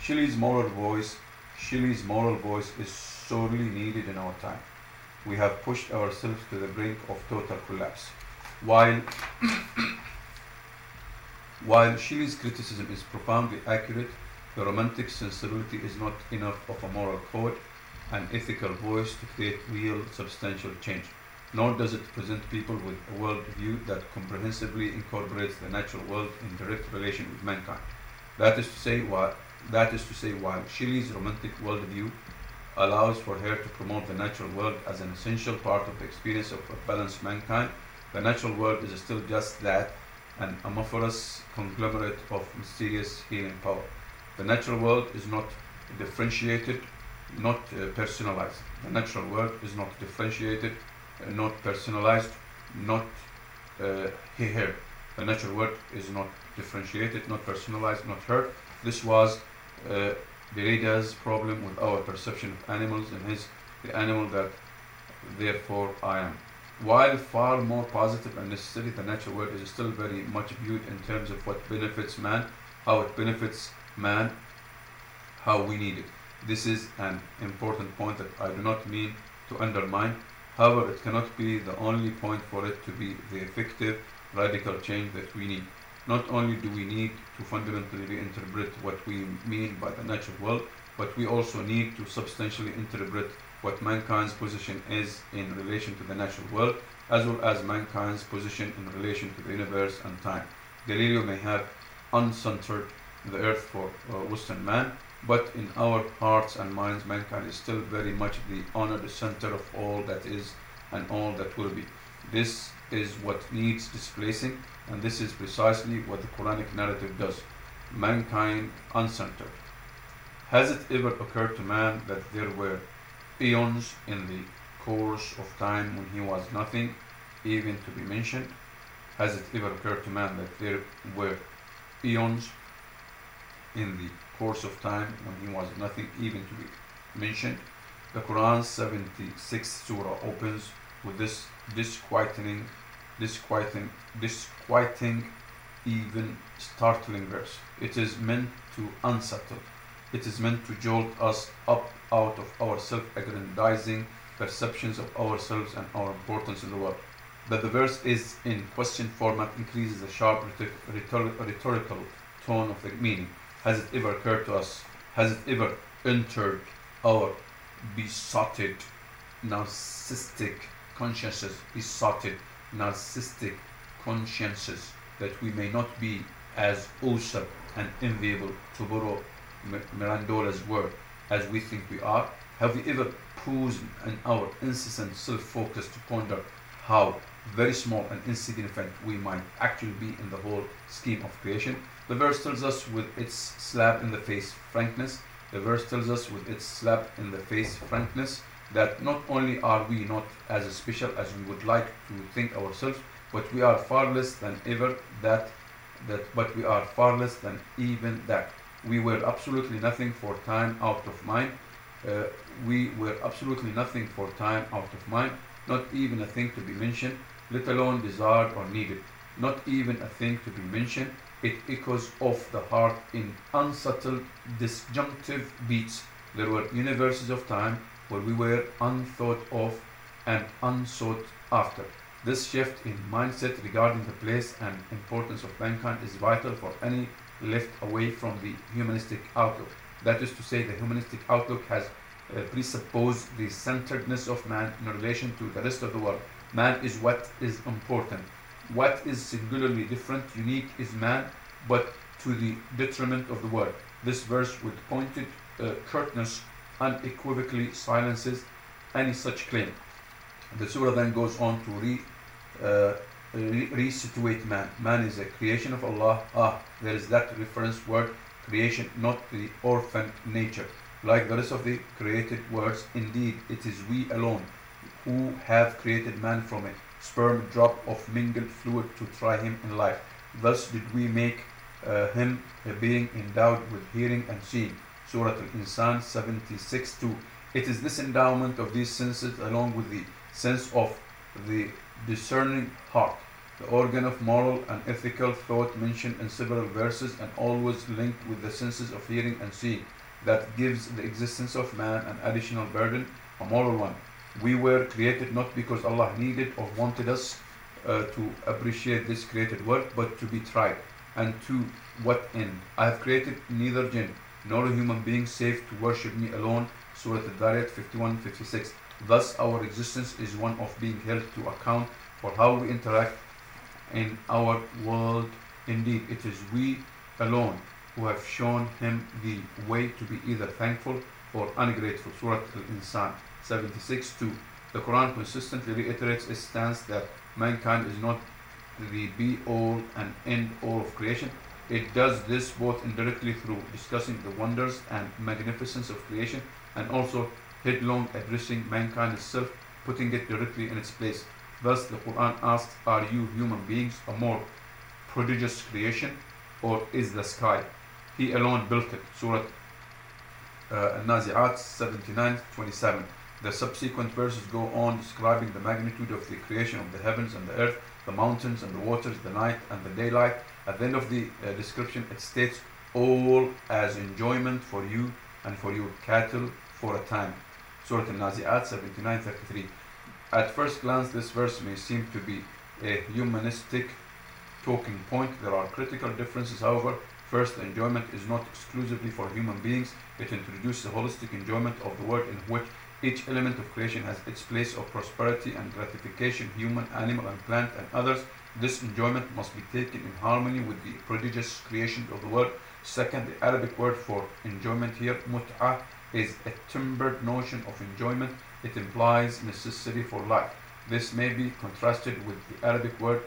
Shelley's moral voice, Shelley's moral voice is sorely needed in our time. We have pushed ourselves to the brink of total collapse. While, while Shelley's criticism is profoundly accurate, the romantic sensibility is not enough of a moral code, an ethical voice to create real, substantial change. Nor does it present people with a worldview that comprehensively incorporates the natural world in direct relation with mankind. That is to say, while, that is to say while Shelley's romantic worldview allows for her to promote the natural world as an essential part of the experience of a balanced mankind, the natural world is still just that, an amorphous conglomerate of mysterious healing power. The natural world is not differentiated, not uh, personalized. The natural world is not differentiated, not personalized, not uh, he, her. The natural world is not differentiated, not personalized, not her. This was uh, Derrida's problem with our perception of animals and his the animal that therefore I am. While far more positive and necessary, the natural world is still very much viewed in terms of what benefits man, how it benefits man, how we need it. This is an important point that I do not mean to undermine. However, it cannot be the only point for it to be the effective, radical change that we need. Not only do we need to fundamentally reinterpret what we mean by the natural world, but we also need to substantially interpret what mankind's position is in relation to the natural world, as well as mankind's position in relation to the universe and time. Galileo may have uncentered the earth for uh, Western man, but in our hearts and minds, mankind is still very much the honored center of all that is and all that will be. This is what needs displacing, and this is precisely what the Quranic narrative does. Mankind uncentered. Has it ever occurred to man that there were eons in the course of time when he was nothing even to be mentioned? Has it ever occurred to man that there were eons in the course of time when he was nothing even to be mentioned? The Quran's seventy-sixth surah opens with this disquieting, disquieting, disquieting, even startling verse. It is meant to unsettle. It is meant to jolt us up out of our self-aggrandizing perceptions of ourselves and our importance in the world. That the verse is in question format increases the sharp rhetor rhetorical tone of the meaning. Has it ever occurred to us? Has it ever entered our besotted, narcissistic consciences, besotted, narcissistic consciences, that we may not be as awesome and enviable, to borrow Mirandola's word, as we think we are? Have we ever paused in our incessant self-focus to ponder how very small and insignificant we might actually be in the whole scheme of creation. The verse tells us with its slap in the face frankness, the verse tells us with its slap in the face frankness that not only are we not as special as we would like to think ourselves, but we are far less than ever that, that but we are far less than even that. We were absolutely nothing for time out of mind. Uh, we were absolutely nothing for time out of mind, not even a thing to be mentioned, let alone desired or needed, not even a thing to be mentioned. It echoes off the heart in unsettled, disjunctive beats. There were universes of time where we were unthought of and unsought after. This shift in mindset regarding the place and importance of mankind is vital for any lift away from the humanistic outlook. That is to say, the humanistic outlook has uh, presupposed the centeredness of man in relation to the rest of the world. Man is what is important. What is singularly different, unique, is man, but to the detriment of the world. This verse with pointed uh, curtness unequivocally silences any such claim. The surah then goes on to re, uh, re resituate man. Man is a creation of Allah. Ah, there is that reference word, creation, not the orphan nature. Like the rest of the created words, indeed, it is we alone who have created man from a sperm drop of mingled fluid to try him in life. Thus did we make uh, him a being endowed with hearing and seeing. Surah Al-Insan seventy-six two. It is this endowment of these senses along with the sense of the discerning heart, the organ of moral and ethical thought mentioned in several verses and always linked with the senses of hearing and seeing, that gives the existence of man an additional burden, a moral one. We were created not because Allah needed or wanted us uh, to appreciate this created work, but to be tried. And to what end? I have created neither jinn nor a human being save to worship me alone. Surah Al-Dariyat fifty-one fifty-six. Thus our existence is one of being held to account for how we interact in our world. Indeed, it is we alone who have shown him the way to be either thankful or ungrateful. Surah Al-Insan seventy-six two. The Quran consistently reiterates its stance that mankind is not the be-all and end-all of creation. It does this both indirectly through discussing the wonders and magnificence of creation, and also headlong addressing mankind itself, putting it directly in its place. Thus the Quran asks, are you human beings a more prodigious creation, or is the sky? He alone built it. Surah uh, An-Nazi'at seventy-nine twenty-seven. The subsequent verses go on describing the magnitude of the creation of the heavens and the earth, the mountains and the waters, the night and the daylight. At the end of the uh, description, it states, all as enjoyment for you and for your cattle for a time. Surah Al-Nazi'at seventy-nine thirty-three. At first glance, this verse may seem to be a humanistic talking point. There are critical differences, however. First, the enjoyment is not exclusively for human beings. It introduces the holistic enjoyment of the world in which each element of creation has its place of prosperity and gratification, human, animal, and plant, and others. This enjoyment must be taken in harmony with the prodigious creation of the world. Second, the Arabic word for enjoyment here, mut'ah, is a timbered notion of enjoyment. It implies necessity for life. This may be contrasted with the Arabic word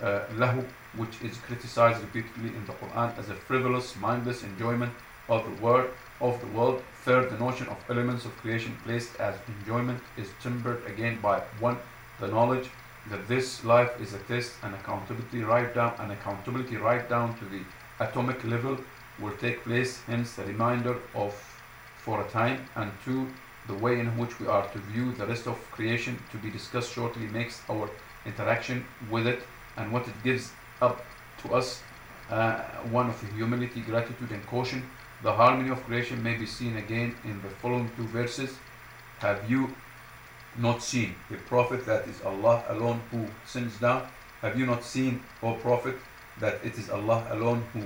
uh, lahu, which is criticized repeatedly in the Quran as a frivolous, mindless enjoyment of the world. Of the world. Third, the notion of elements of creation placed as enjoyment is tempered again by one, the knowledge that this life is a test and accountability right down and accountability right down to the atomic level will take place. Hence, the reminder of for a time. And two, the way in which we are to view the rest of creation to be discussed shortly makes our interaction with it and what it gives up to us uh, one of humility, gratitude, and caution. The harmony of creation may be seen again in the following two verses. Have you not seen, the Prophet, that is Allah alone who sends down? Have you not seen, O Prophet, that it is Allah alone who?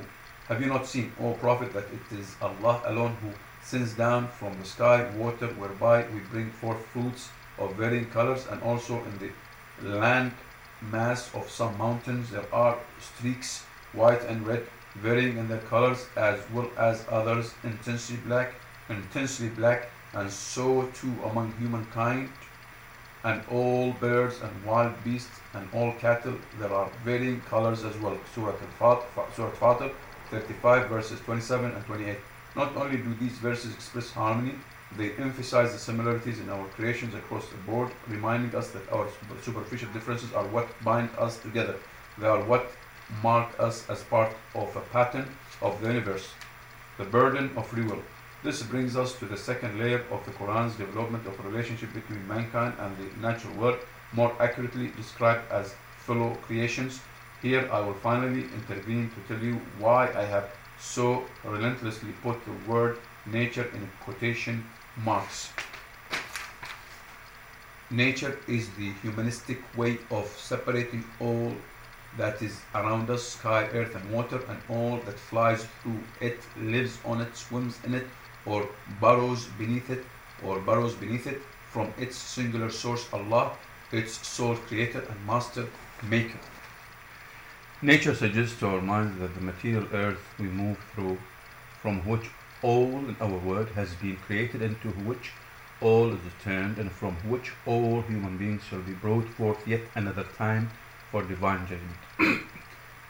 Have you not seen, O Prophet, that it is Allah alone who sends down from the sky water whereby we bring forth fruits of varying colors, and also in the land mass of some mountains there are streaks, white and red, varying in their colors, as well as others intensely black, intensely black, and so too among humankind and all birds and wild beasts and all cattle. There are varying colors as well. Surah Fatir thirty-five, verses twenty-seven and twenty-eight. Not only do these verses express harmony, they emphasize the similarities in our creations across the board, reminding us that our superficial differences are what bind us together. They are what mark us as part of a pattern of the universe. The burden of free will. This brings us to the second layer of the Quran's development of a relationship between mankind and the natural world, more accurately described as fellow creations. Here I will finally intervene to tell you why I have so relentlessly put the word nature in quotation marks. Nature is the humanistic way of separating all that is around us, sky, earth, and water, and all that flies through it, lives on it, swims in it, or burrows beneath it, or burrows beneath it, from its singular source, Allah, its sole creator and master, maker. Nature suggests to our minds that the material earth we move through, from which all in our world has been created, into which all is returned, and from which all human beings shall be brought forth yet another time for divine judgment.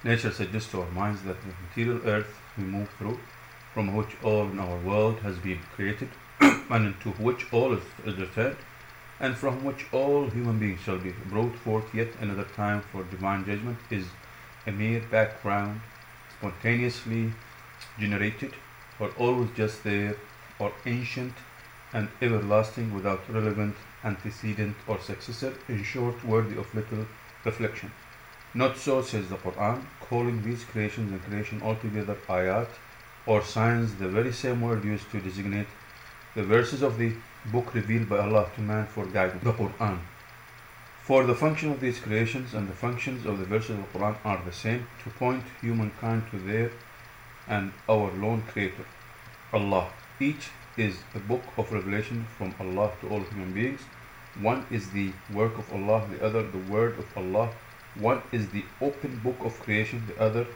Nature suggests to our minds that the material earth we move through, from which all in our world has been created, and into which all is, is returned, and from which all human beings shall be brought forth yet another time for divine judgment, is a mere background, spontaneously generated, or always just there, or ancient and everlasting, without relevant antecedent or successor, in short, worthy of little reflection. Not so, says the Quran, calling these creations and creation altogether ayat or signs, the very same word used to designate the verses of the book revealed by Allah to man for guidance, the Quran. For the function of these creations and the functions of the verses of the Quran are the same, to point humankind to their and our lone creator, Allah. Each is a book of revelation from Allah to all human beings. One is the work of Allah, the other the word of Allah. One is the open book of creation, the other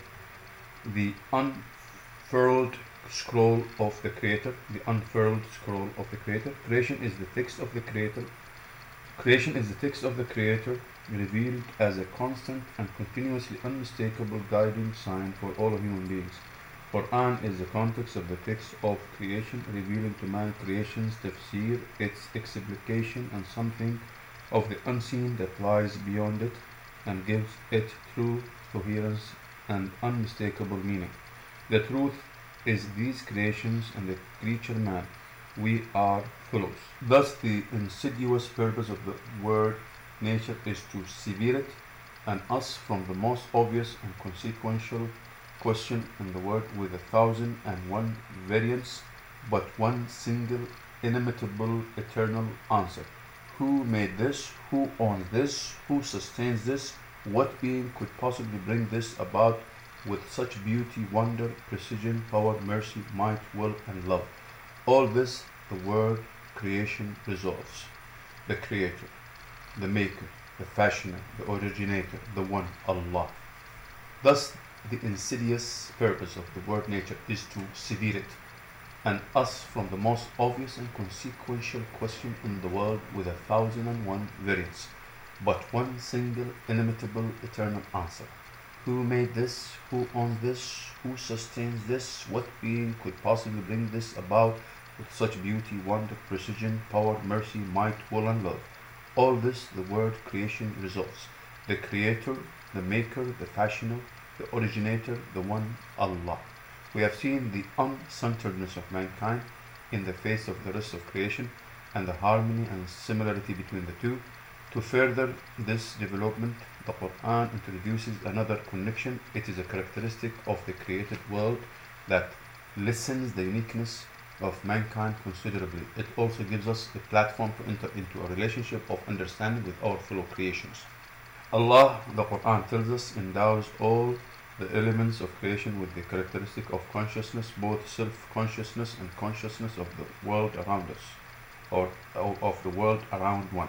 the unfurled scroll of the Creator. The unfurled scroll of the Creator. Creation is the text of the Creator. Creation is the text of the Creator, revealed as a constant and continuously unmistakable guiding sign for all human beings. Quran is the context of the text of creation, revealing to man creation's tafsir, its explication, and something of the unseen that lies beyond it, and gives it true coherence and unmistakable meaning. The truth is these creations and the creature man. We are fellows. Thus the insidious purpose of the word nature is to sever it and us from the most obvious and consequential question in the word, with a thousand and one variants, but one single, inimitable, eternal answer. Who made this? Who owns this? Who sustains this? What being could possibly bring this about with such beauty, wonder, precision, power, mercy, might, will, and love? All this the word creation resolves. The Creator, the Maker, the Fashioner, the Originator, the One, Allah. Thus the insidious purpose of the word nature is to sever it and us from the most obvious and consequential question in the world, with a thousand and one variants, but one single, inimitable, eternal answer. Who made this? Who owns this? Who sustains this? What being could possibly bring this about with such beauty, wonder, precision, power, mercy, might, will, and love? All this the word creation resolves. The Creator, the Maker, the Fashioner, the Originator, the One, Allah. We have seen the uncenteredness of mankind in the face of the rest of creation, and the harmony and similarity between the two. To further this development, the Quran introduces another connection. It is a characteristic of the created world that lessens the uniqueness of mankind considerably. It also gives us a platform to enter into a relationship of understanding with our fellow creations. Allah, the Quran tells us, endows all the elements of creation with the characteristic of consciousness, both self-consciousness and consciousness of the world around us, or of the world around one.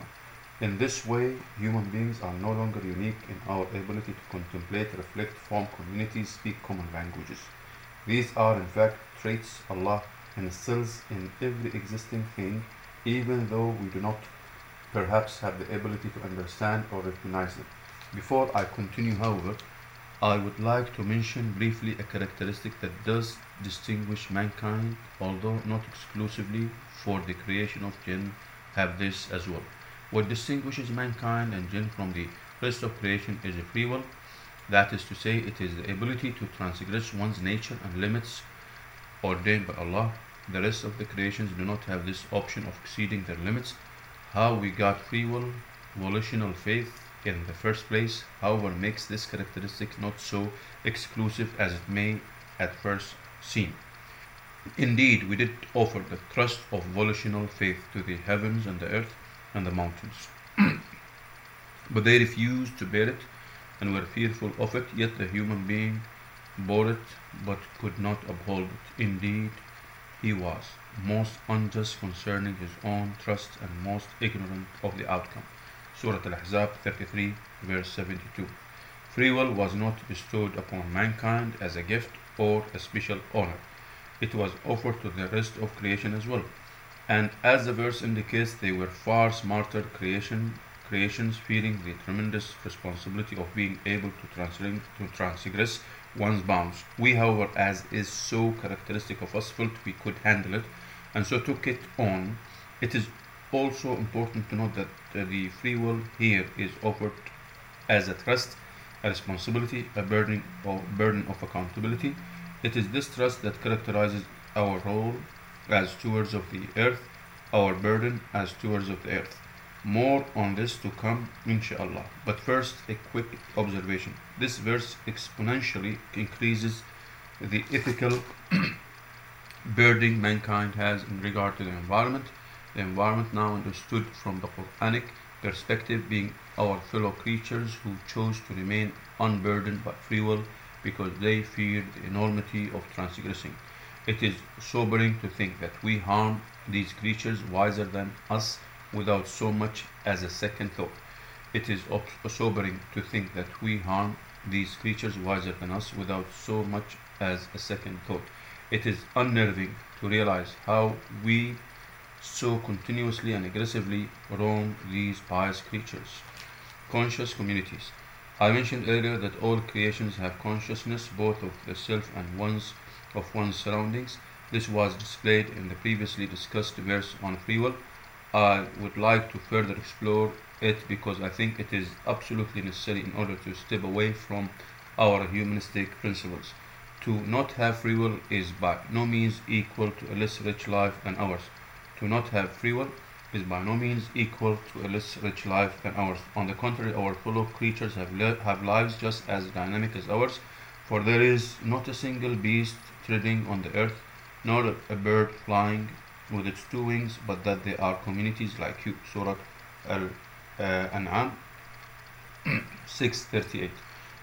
In this way, human beings are no longer unique in our ability to contemplate, reflect, form communities, speak common languages. These are, in fact, traits Allah instills in every existing thing, even though we do not perhaps have the ability to understand or recognize it. Before I continue, however, I would like to mention briefly a characteristic that does distinguish mankind, although not exclusively, for the creation of jinn have this as well. What distinguishes mankind and jinn from the rest of creation is a free will. That is to say, it is the ability to transgress one's nature and limits ordained by Allah. The rest of the creations do not have this option of exceeding their limits. How we got free will, volitional faith in the first place, however, makes this characteristic not so exclusive as it may at first seem. Indeed, we did offer the trust of volitional faith to the heavens and the earth and the mountains, but they refused to bear it and were fearful of it, yet the human being bore it but could not uphold it. Indeed, he was most unjust concerning his own trust and most ignorant of the outcome. Surah Al-Ahzab thirty-three, verse seventy-two. Free will was not bestowed upon mankind as a gift or a special honor. It was offered to the rest of creation as well. And as the verse indicates, they were far smarter creation, creations, feeling the tremendous responsibility of being able to transgress, to transgress one's bounds. We, however, as is so characteristic of us, felt we could handle it, and so took it on. It is also important to note that uh, the free will here is offered as a trust, a responsibility, a burden, or burden of accountability. It is this trust that characterizes our role as stewards of the earth, our burden as stewards of the earth. More on this to come, inshallah. But first, a quick observation. This verse exponentially increases the ethical burden mankind has in regard to the environment. The environment, now understood from the Quranic perspective, being our fellow creatures who chose to remain unburdened by free will because they feared the enormity of transgressing. It is sobering to think that we harm these creatures wiser than us without so much as a second thought. It is sobering to think that we harm these creatures wiser than us without so much as a second thought. It is unnerving to realize how we so continuously and aggressively wrong these pious creatures. Conscious communities. I mentioned earlier that all creations have consciousness, both of the self and one's of one's surroundings. This was displayed in the previously discussed verse on free will. I would like to further explore it because I think it is absolutely necessary in order to step away from our humanistic principles. To not have free will is by no means equal to a less rich life than ours. To not have free will is by no means equal to a less rich life than ours. On the contrary, our fellow creatures have, li have lives just as dynamic as ours, for there is not a single beast treading on the earth, nor a bird flying with its two wings, but that they are communities like you. Surah Al-An'am six thirty-eight.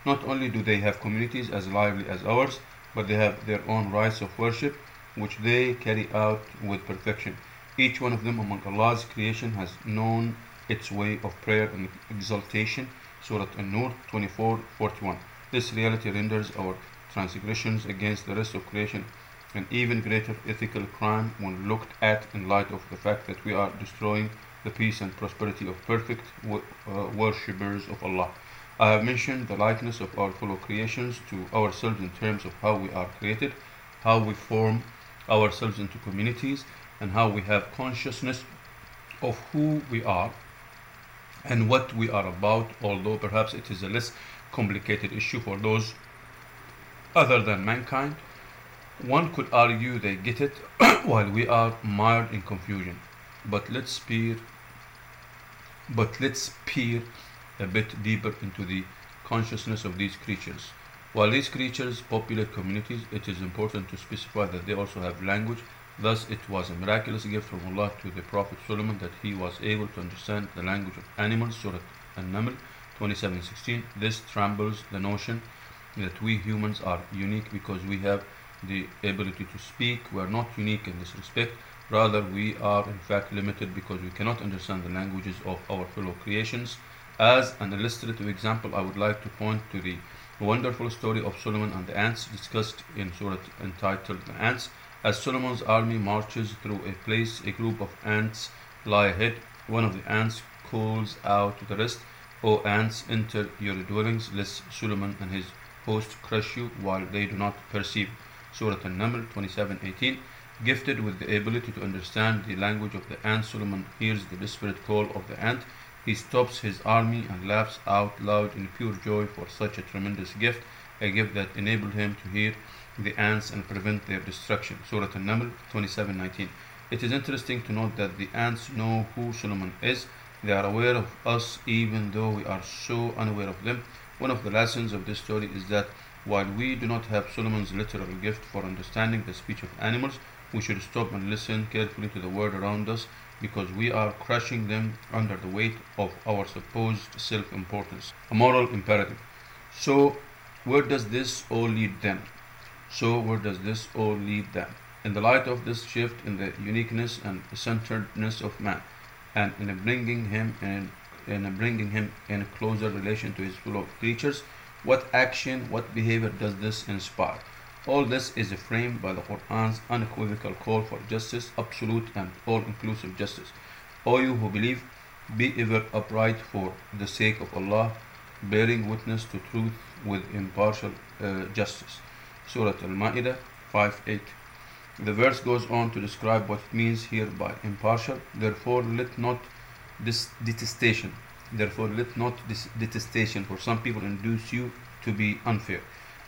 Not only do they have communities as lively as ours, but they have their own rites of worship, which they carry out with perfection. Each one of them among Allah's creation has known its way of prayer and exaltation. Surah An-Nur twenty-four forty-one. This reality renders our transgressions against the rest of creation an even greater ethical crime when looked at in light of the fact that we are destroying the peace and prosperity of perfect wo uh, worshippers of Allah. I have mentioned the likeness of our fellow creations to ourselves in terms of how we are created, how we form ourselves into communities, and how we have consciousness of who we are and what we are about, although perhaps it is a less complicated issue for those other than mankind. One could argue they get it while we are mired in confusion. But let's peer but let's peer a bit deeper into the consciousness of these creatures. While these creatures populate communities, it is important to specify that they also have language. Thus, it was a miraculous gift from Allah to the Prophet Solomon that he was able to understand the language of animals. Surah An-Naml twenty-seven sixteen. This tramples the notion that we humans are unique because we have the ability to speak. We are not unique in this respect. Rather, we are in fact limited because we cannot understand the languages of our fellow creations. As an illustrative example, I would like to point to the wonderful story of Solomon and the ants discussed in Surah entitled The Ants. As Solomon's army marches through a place, a group of ants lie ahead. One of the ants calls out to the rest, "O ants, enter your dwellings, lest Solomon and his host crush you while they do not perceive." Surah An-Naml twenty-seven eighteen. Gifted with the ability to understand the language of the ant, Solomon hears the desperate call of the ant. He stops his army and laughs out loud in pure joy for such a tremendous gift, a gift that enabled him to hear the ants and prevent their destruction. Surah An-Naml twenty-seven nineteen. It is interesting to note that the ants know who Solomon is. They are aware of us even though we are so unaware of them. One of the lessons of this story is that while we do not have Solomon's literal gift for understanding the speech of animals, we should stop and listen carefully to the world around us, because we are crushing them under the weight of our supposed self-importance. A moral imperative. So where does this all lead them? So where does this all lead them? In the light of this shift in the uniqueness and centeredness of man, and in bringing him in, in bringing him in closer relation to his fellow creatures, what action, what behavior does this inspire? All this is framed by the Quran's unequivocal call for justice, absolute and all-inclusive justice. O you who believe, be ever upright for the sake of Allah, bearing witness to truth with impartial uh, justice. Surah Al-Ma'idah five eight. The verse goes on to describe what it means here by impartial. Therefore let not this detestation Therefore, let not this detestation for some people induce you to be unfair.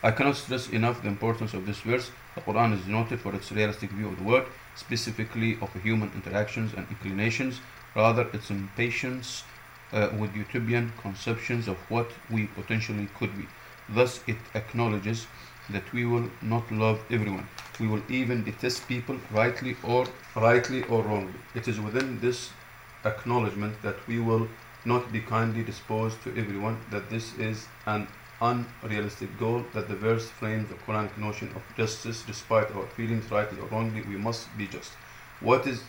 I cannot stress enough the importance of this verse. The Quran is noted for its realistic view of the world, specifically of human interactions and inclinations, rather its impatience uh, with utopian conceptions of what we potentially could be. Thus, it acknowledges that we will not love everyone. We will even detest people, rightly or rightly or wrongly. It is within this acknowledgement that we will not be kindly disposed to everyone, that this is an unrealistic goal, that the verse frames the Quranic notion of justice. Despite our feelings, rightly or wrongly, we must be just. What is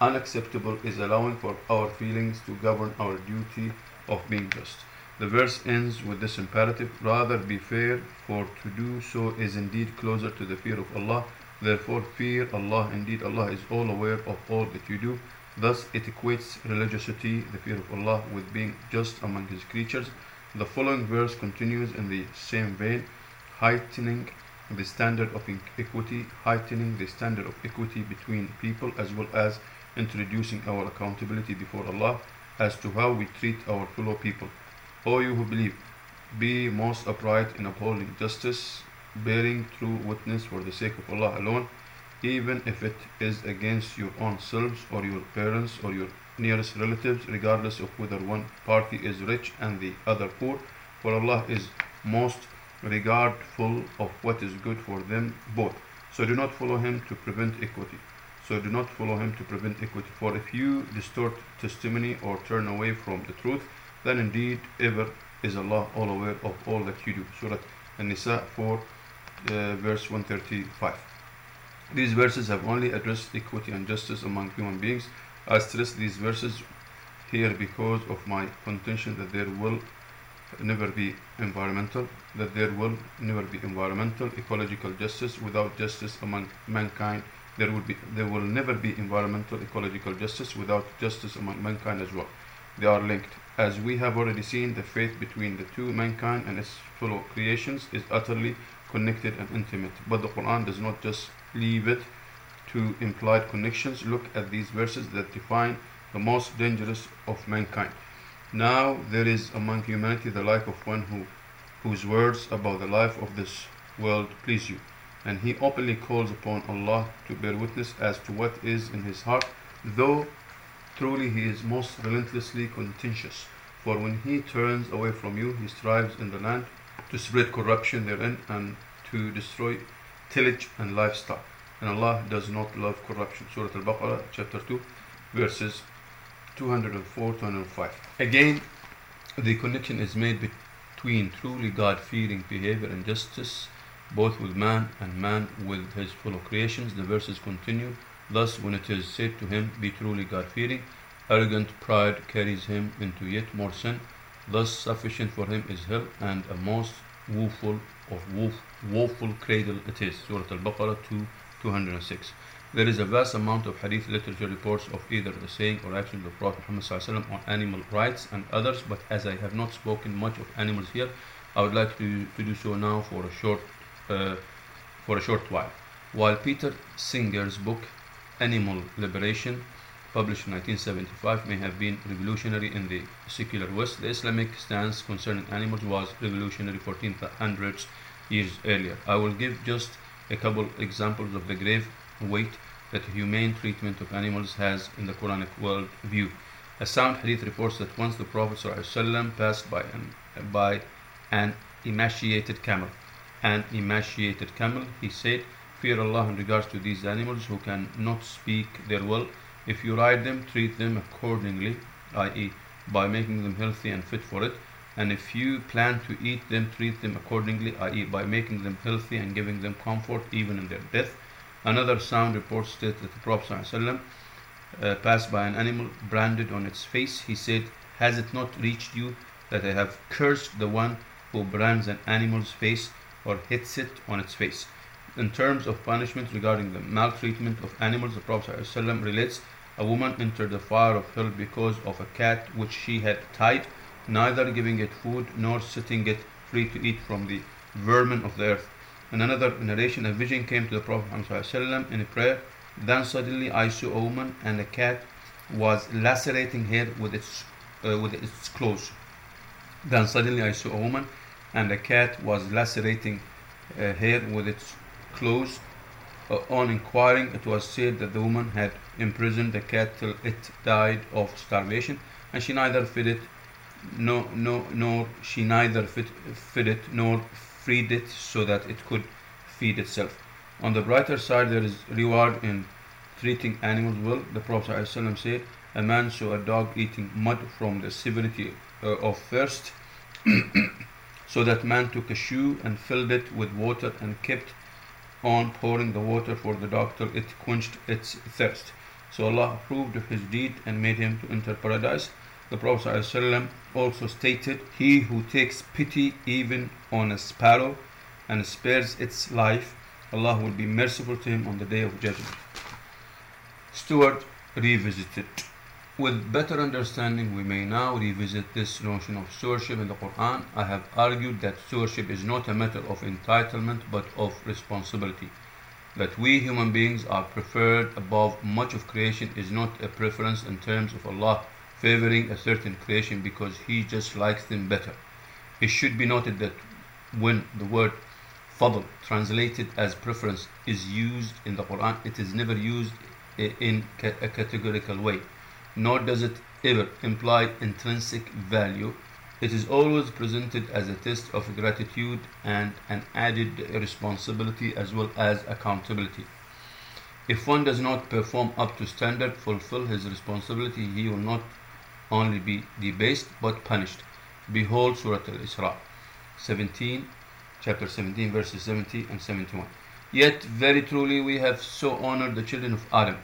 unacceptable is allowing for our feelings to govern our duty of being just. The verse ends with this imperative, rather be fair, for to do so is indeed closer to the fear of Allah. Therefore fear Allah, indeed Allah is all aware of all that you do. Thus, it equates religiosity, the fear of Allah, with being just among His creatures. The following verse continues in the same vein, heightening the standard of equity, heightening the standard of equity between people, as well as introducing our accountability before Allah as to how we treat our fellow people. O you who believe, be most upright in upholding justice, bearing true witness for the sake of Allah alone, even if it is against your own selves or your parents or your nearest relatives, regardless of whether one party is rich and the other poor, for Allah is most regardful of what is good for them both. So do not follow him to prevent equity. So do not follow him to prevent equity. For if you distort testimony or turn away from the truth, then indeed ever is Allah all aware of all that you do. Surah An-Nisa four, uh, verse one thirty-five. These verses have only addressed equity and justice among human beings. I stress these verses here because of my contention that there will never be environmental, that there will never be environmental, ecological justice without justice among mankind. There will be, there will never be environmental, ecological justice without justice among mankind as well. They are linked. As we have already seen, the faith between the two, mankind and its fellow creations, is utterly connected and intimate. But the Quran does not just leave it to implied connections. Look at these verses that define the most dangerous of mankind. Now there is among humanity the life of one who whose words about the life of this world please you, and he openly calls upon Allah to bear witness as to what is in his heart, though truly he is most relentlessly contentious. For when he turns away from you, he strives in the land to spread corruption therein and to destroy tillage and livestock, and Allah does not love corruption. Surah Al-Baqarah chapter two, verses two oh four to two oh five. Again, the connection is made between truly God-fearing behavior and justice, both with man and man with his fellow creations. The verses continue, thus when it is said to him, be truly God-fearing, arrogant pride carries him into yet more sin. Thus sufficient for him is hell, and a most woeful of woef, woeful cradle it is. Surah Al-Baqarah two, two oh six. There is a vast amount of hadith literature reports of either the saying or action of the Prophet Muhammad ﷺ on animal rights and others, but as I have not spoken much of animals here, I would like to, to do so now for a short uh, for a short while. While Peter Singer's book, Animal Liberation, published in nineteen seventy-five, may have been revolutionary in the secular West, the Islamic stance concerning animals was revolutionary fourteen hundred years earlier. I will give just a couple examples of the grave weight that humane treatment of animals has in the Quranic world view. A sound hadith reports that once the Prophet ﷺ passed by an, by an emaciated camel. An emaciated camel, he said, "Fear Allah in regards to these animals who can not speak their will. If you ride them, treat them accordingly, that is by making them healthy and fit for it. And if you plan to eat them, treat them accordingly, that is by making them healthy and giving them comfort even in their death." Another sound report states that the Prophet ﷺ uh, passed by an animal branded on its face. He said, "Has it not reached you that I have cursed the one who brands an animal's face or hits it on its face?" In terms of punishment regarding the maltreatment of animals, the Prophet ﷺ relates, "A woman entered the fire of hell because of a cat which she had tied, neither giving it food nor setting it free to eat from the vermin of the earth." In another narration, "A vision came to the Prophet ﷺ in a prayer. Then suddenly I saw a woman and a cat was lacerating her with its uh, with its claws. Then suddenly I saw a woman and a cat was lacerating uh, her with its claws. Uh, on inquiring, it was said that the woman had imprisoned the cat till it died of starvation, and she neither fed it, no, no, nor she neither fed, fed it nor freed it so that it could feed itself." On the brighter side, there is reward in treating animals well. The Prophet ﷺ said, "A man saw a dog eating mud from the severity uh, of thirst, so that man took a shoe and filled it with water and kept on pouring the water for the dog till it quenched its thirst. So Allah approved of his deed and made him to enter paradise." The Prophet ﷺ also stated, "He who takes pity even on a sparrow and spares its life, Allah will be merciful to him on the Day of Judgment." Stuart Revisited. With better understanding, we may now revisit this notion of stewardship in the Quran. I have argued that stewardship is not a matter of entitlement but of responsibility. That we human beings are preferred above much of creation is not a preference in terms of Allah favoring a certain creation because he just likes them better. It should be noted that when the word fadl, translated as preference, is used in the Quran, it is never used in a categorical way, nor does it ever imply intrinsic value. It is always presented as a test of gratitude and an added responsibility as well as accountability. If one does not perform up to standard, fulfill his responsibility, he will not only be debased but punished. Behold Surah Al-Isra, seventeen, chapter seventeen, verses seventy and seventy-one. "Yet very truly we have so honored the children of Adam,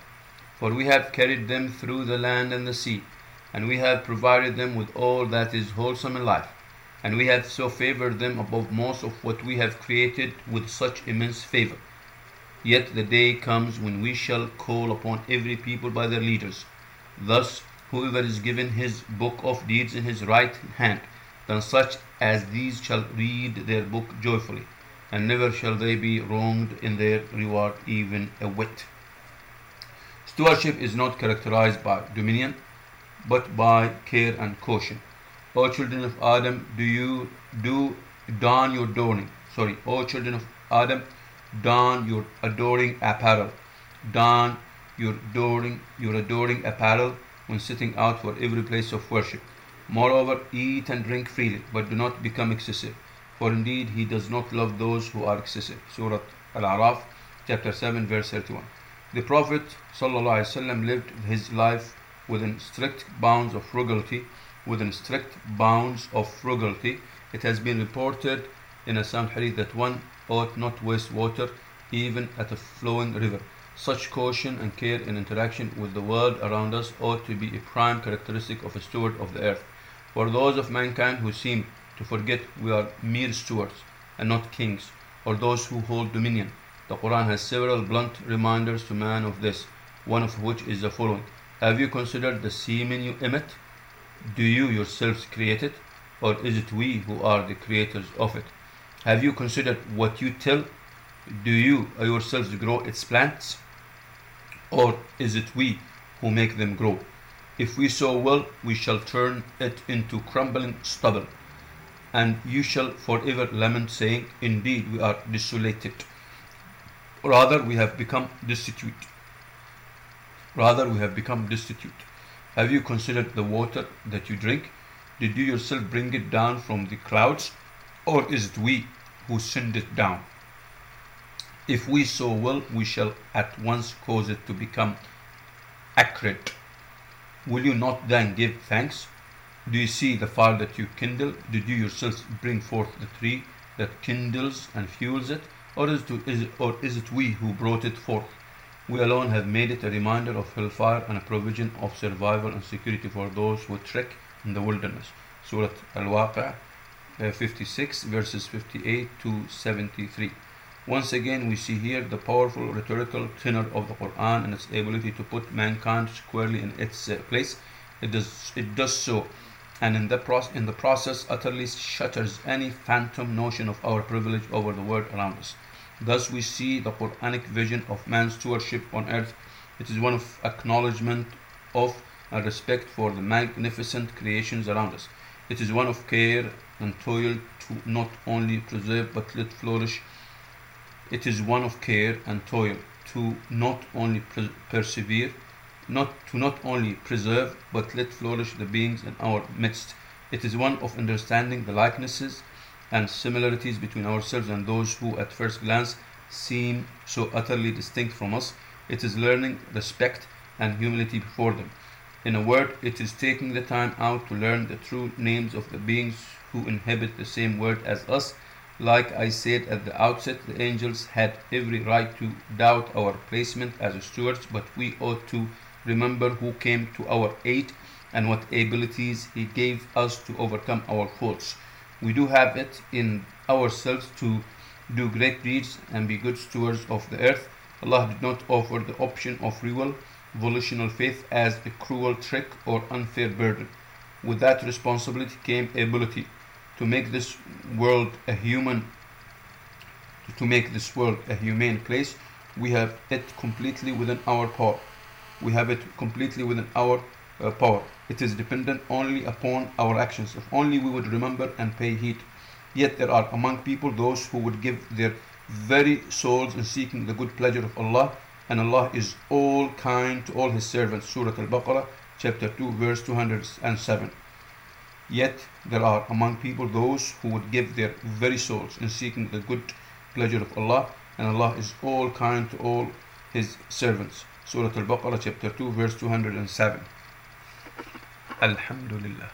for we have carried them through the land and the sea, and we have provided them with all that is wholesome in life, and we have so favored them above most of what we have created with such immense favor. Yet the day comes when we shall call upon every people by their leaders. Thus, whoever is given his book of deeds in his right hand, then such as these shall read their book joyfully, and never shall they be wronged in their reward even a whit." Stewardship is not characterized by dominion, but by care and caution. "O children of Adam, do you do don your adorning? Sorry, O children of Adam, don your adoring apparel. Don your adoring your adoring apparel when setting out for every place of worship. Moreover, eat and drink freely, but do not become excessive, for indeed he does not love those who are excessive." Surah Al-Araf, chapter seven, verse thirty-one. The Prophet ﷺ lived his life within strict bounds of frugality. Within strict bounds of frugality, it has been reported in a sound hadith that one ought not waste water even at a flowing river. Such caution and care in interaction with the world around us ought to be a prime characteristic of a steward of the earth. For those of mankind who seem to forget we are mere stewards and not kings, or those who hold dominion The Quran has several blunt reminders to man of this, one of which is the following. Have you considered the semen you emit? Do you yourselves create it, or is it we who are the creators of it? Have you considered what you till? Do you yourselves grow its plants, or is it we who make them grow? If we sow well, we shall turn it into crumbling stubble, and you shall forever lament, saying, indeed, we are desolated. Rather, we have become destitute. Rather, we have become destitute. Have you considered the water that you drink? Did you yourself bring it down from the clouds, or is it we who send it down? If we sow well, we shall at once cause it to become acrid. Will you not then give thanks? Do you see the fire that you kindle? Did you yourselves bring forth the tree that kindles and fuels it, or is it, is it, or is it we who brought it forth? We alone have made it a reminder of hellfire and a provision of survival and security for those who trek in the wilderness. Surah Al-Waqi' fifty-six, verses fifty-eight to seventy-three. Once again, we see here the powerful rhetorical tenor of the Quran and its ability to put mankind squarely in its uh, place. It does, it does so, and in the, proce in the process utterly shatters any phantom notion of our privilege over the world around us. Thus, we see the Quranic vision of man's stewardship on earth. It is one of acknowledgement of and respect for the magnificent creations around us. It is one of care and toil to not only preserve but let flourish. It is one of care and toil to not only pre persevere, not to not only preserve, but let flourish the beings in our midst. It is one of understanding the likenesses and similarities between ourselves and those who at first glance seem so utterly distinct from us. It is learning respect and humility before them. In a word, it is taking the time out to learn the true names of the beings who inhabit the same world as us. Like I said at the outset, the angels had every right to doubt our placement as stewards, but we ought to remember who came to our aid and what abilities he gave us to overcome our faults. We do have it in ourselves to do great deeds and be good stewards of the earth. Allah did not offer the option of free will, volitional faith as a cruel trick or unfair burden. With that responsibility came ability to make this world a human, to make this world a humane place. We have it completely within our power. We have it completely within our uh, power. It is dependent only upon our actions. If only we would remember and pay heed. Yet there are among people those who would give their very souls in seeking the good pleasure of Allah, and Allah is all kind to all His servants. Surah Al-Baqarah, chapter two, verse two hundred seven. Yet there are among people those who would give their very souls in seeking the good pleasure of Allah, and Allah is all kind to all His servants. Surah Al-Baqarah, chapter two, verse two hundred seven. Alhamdulillah.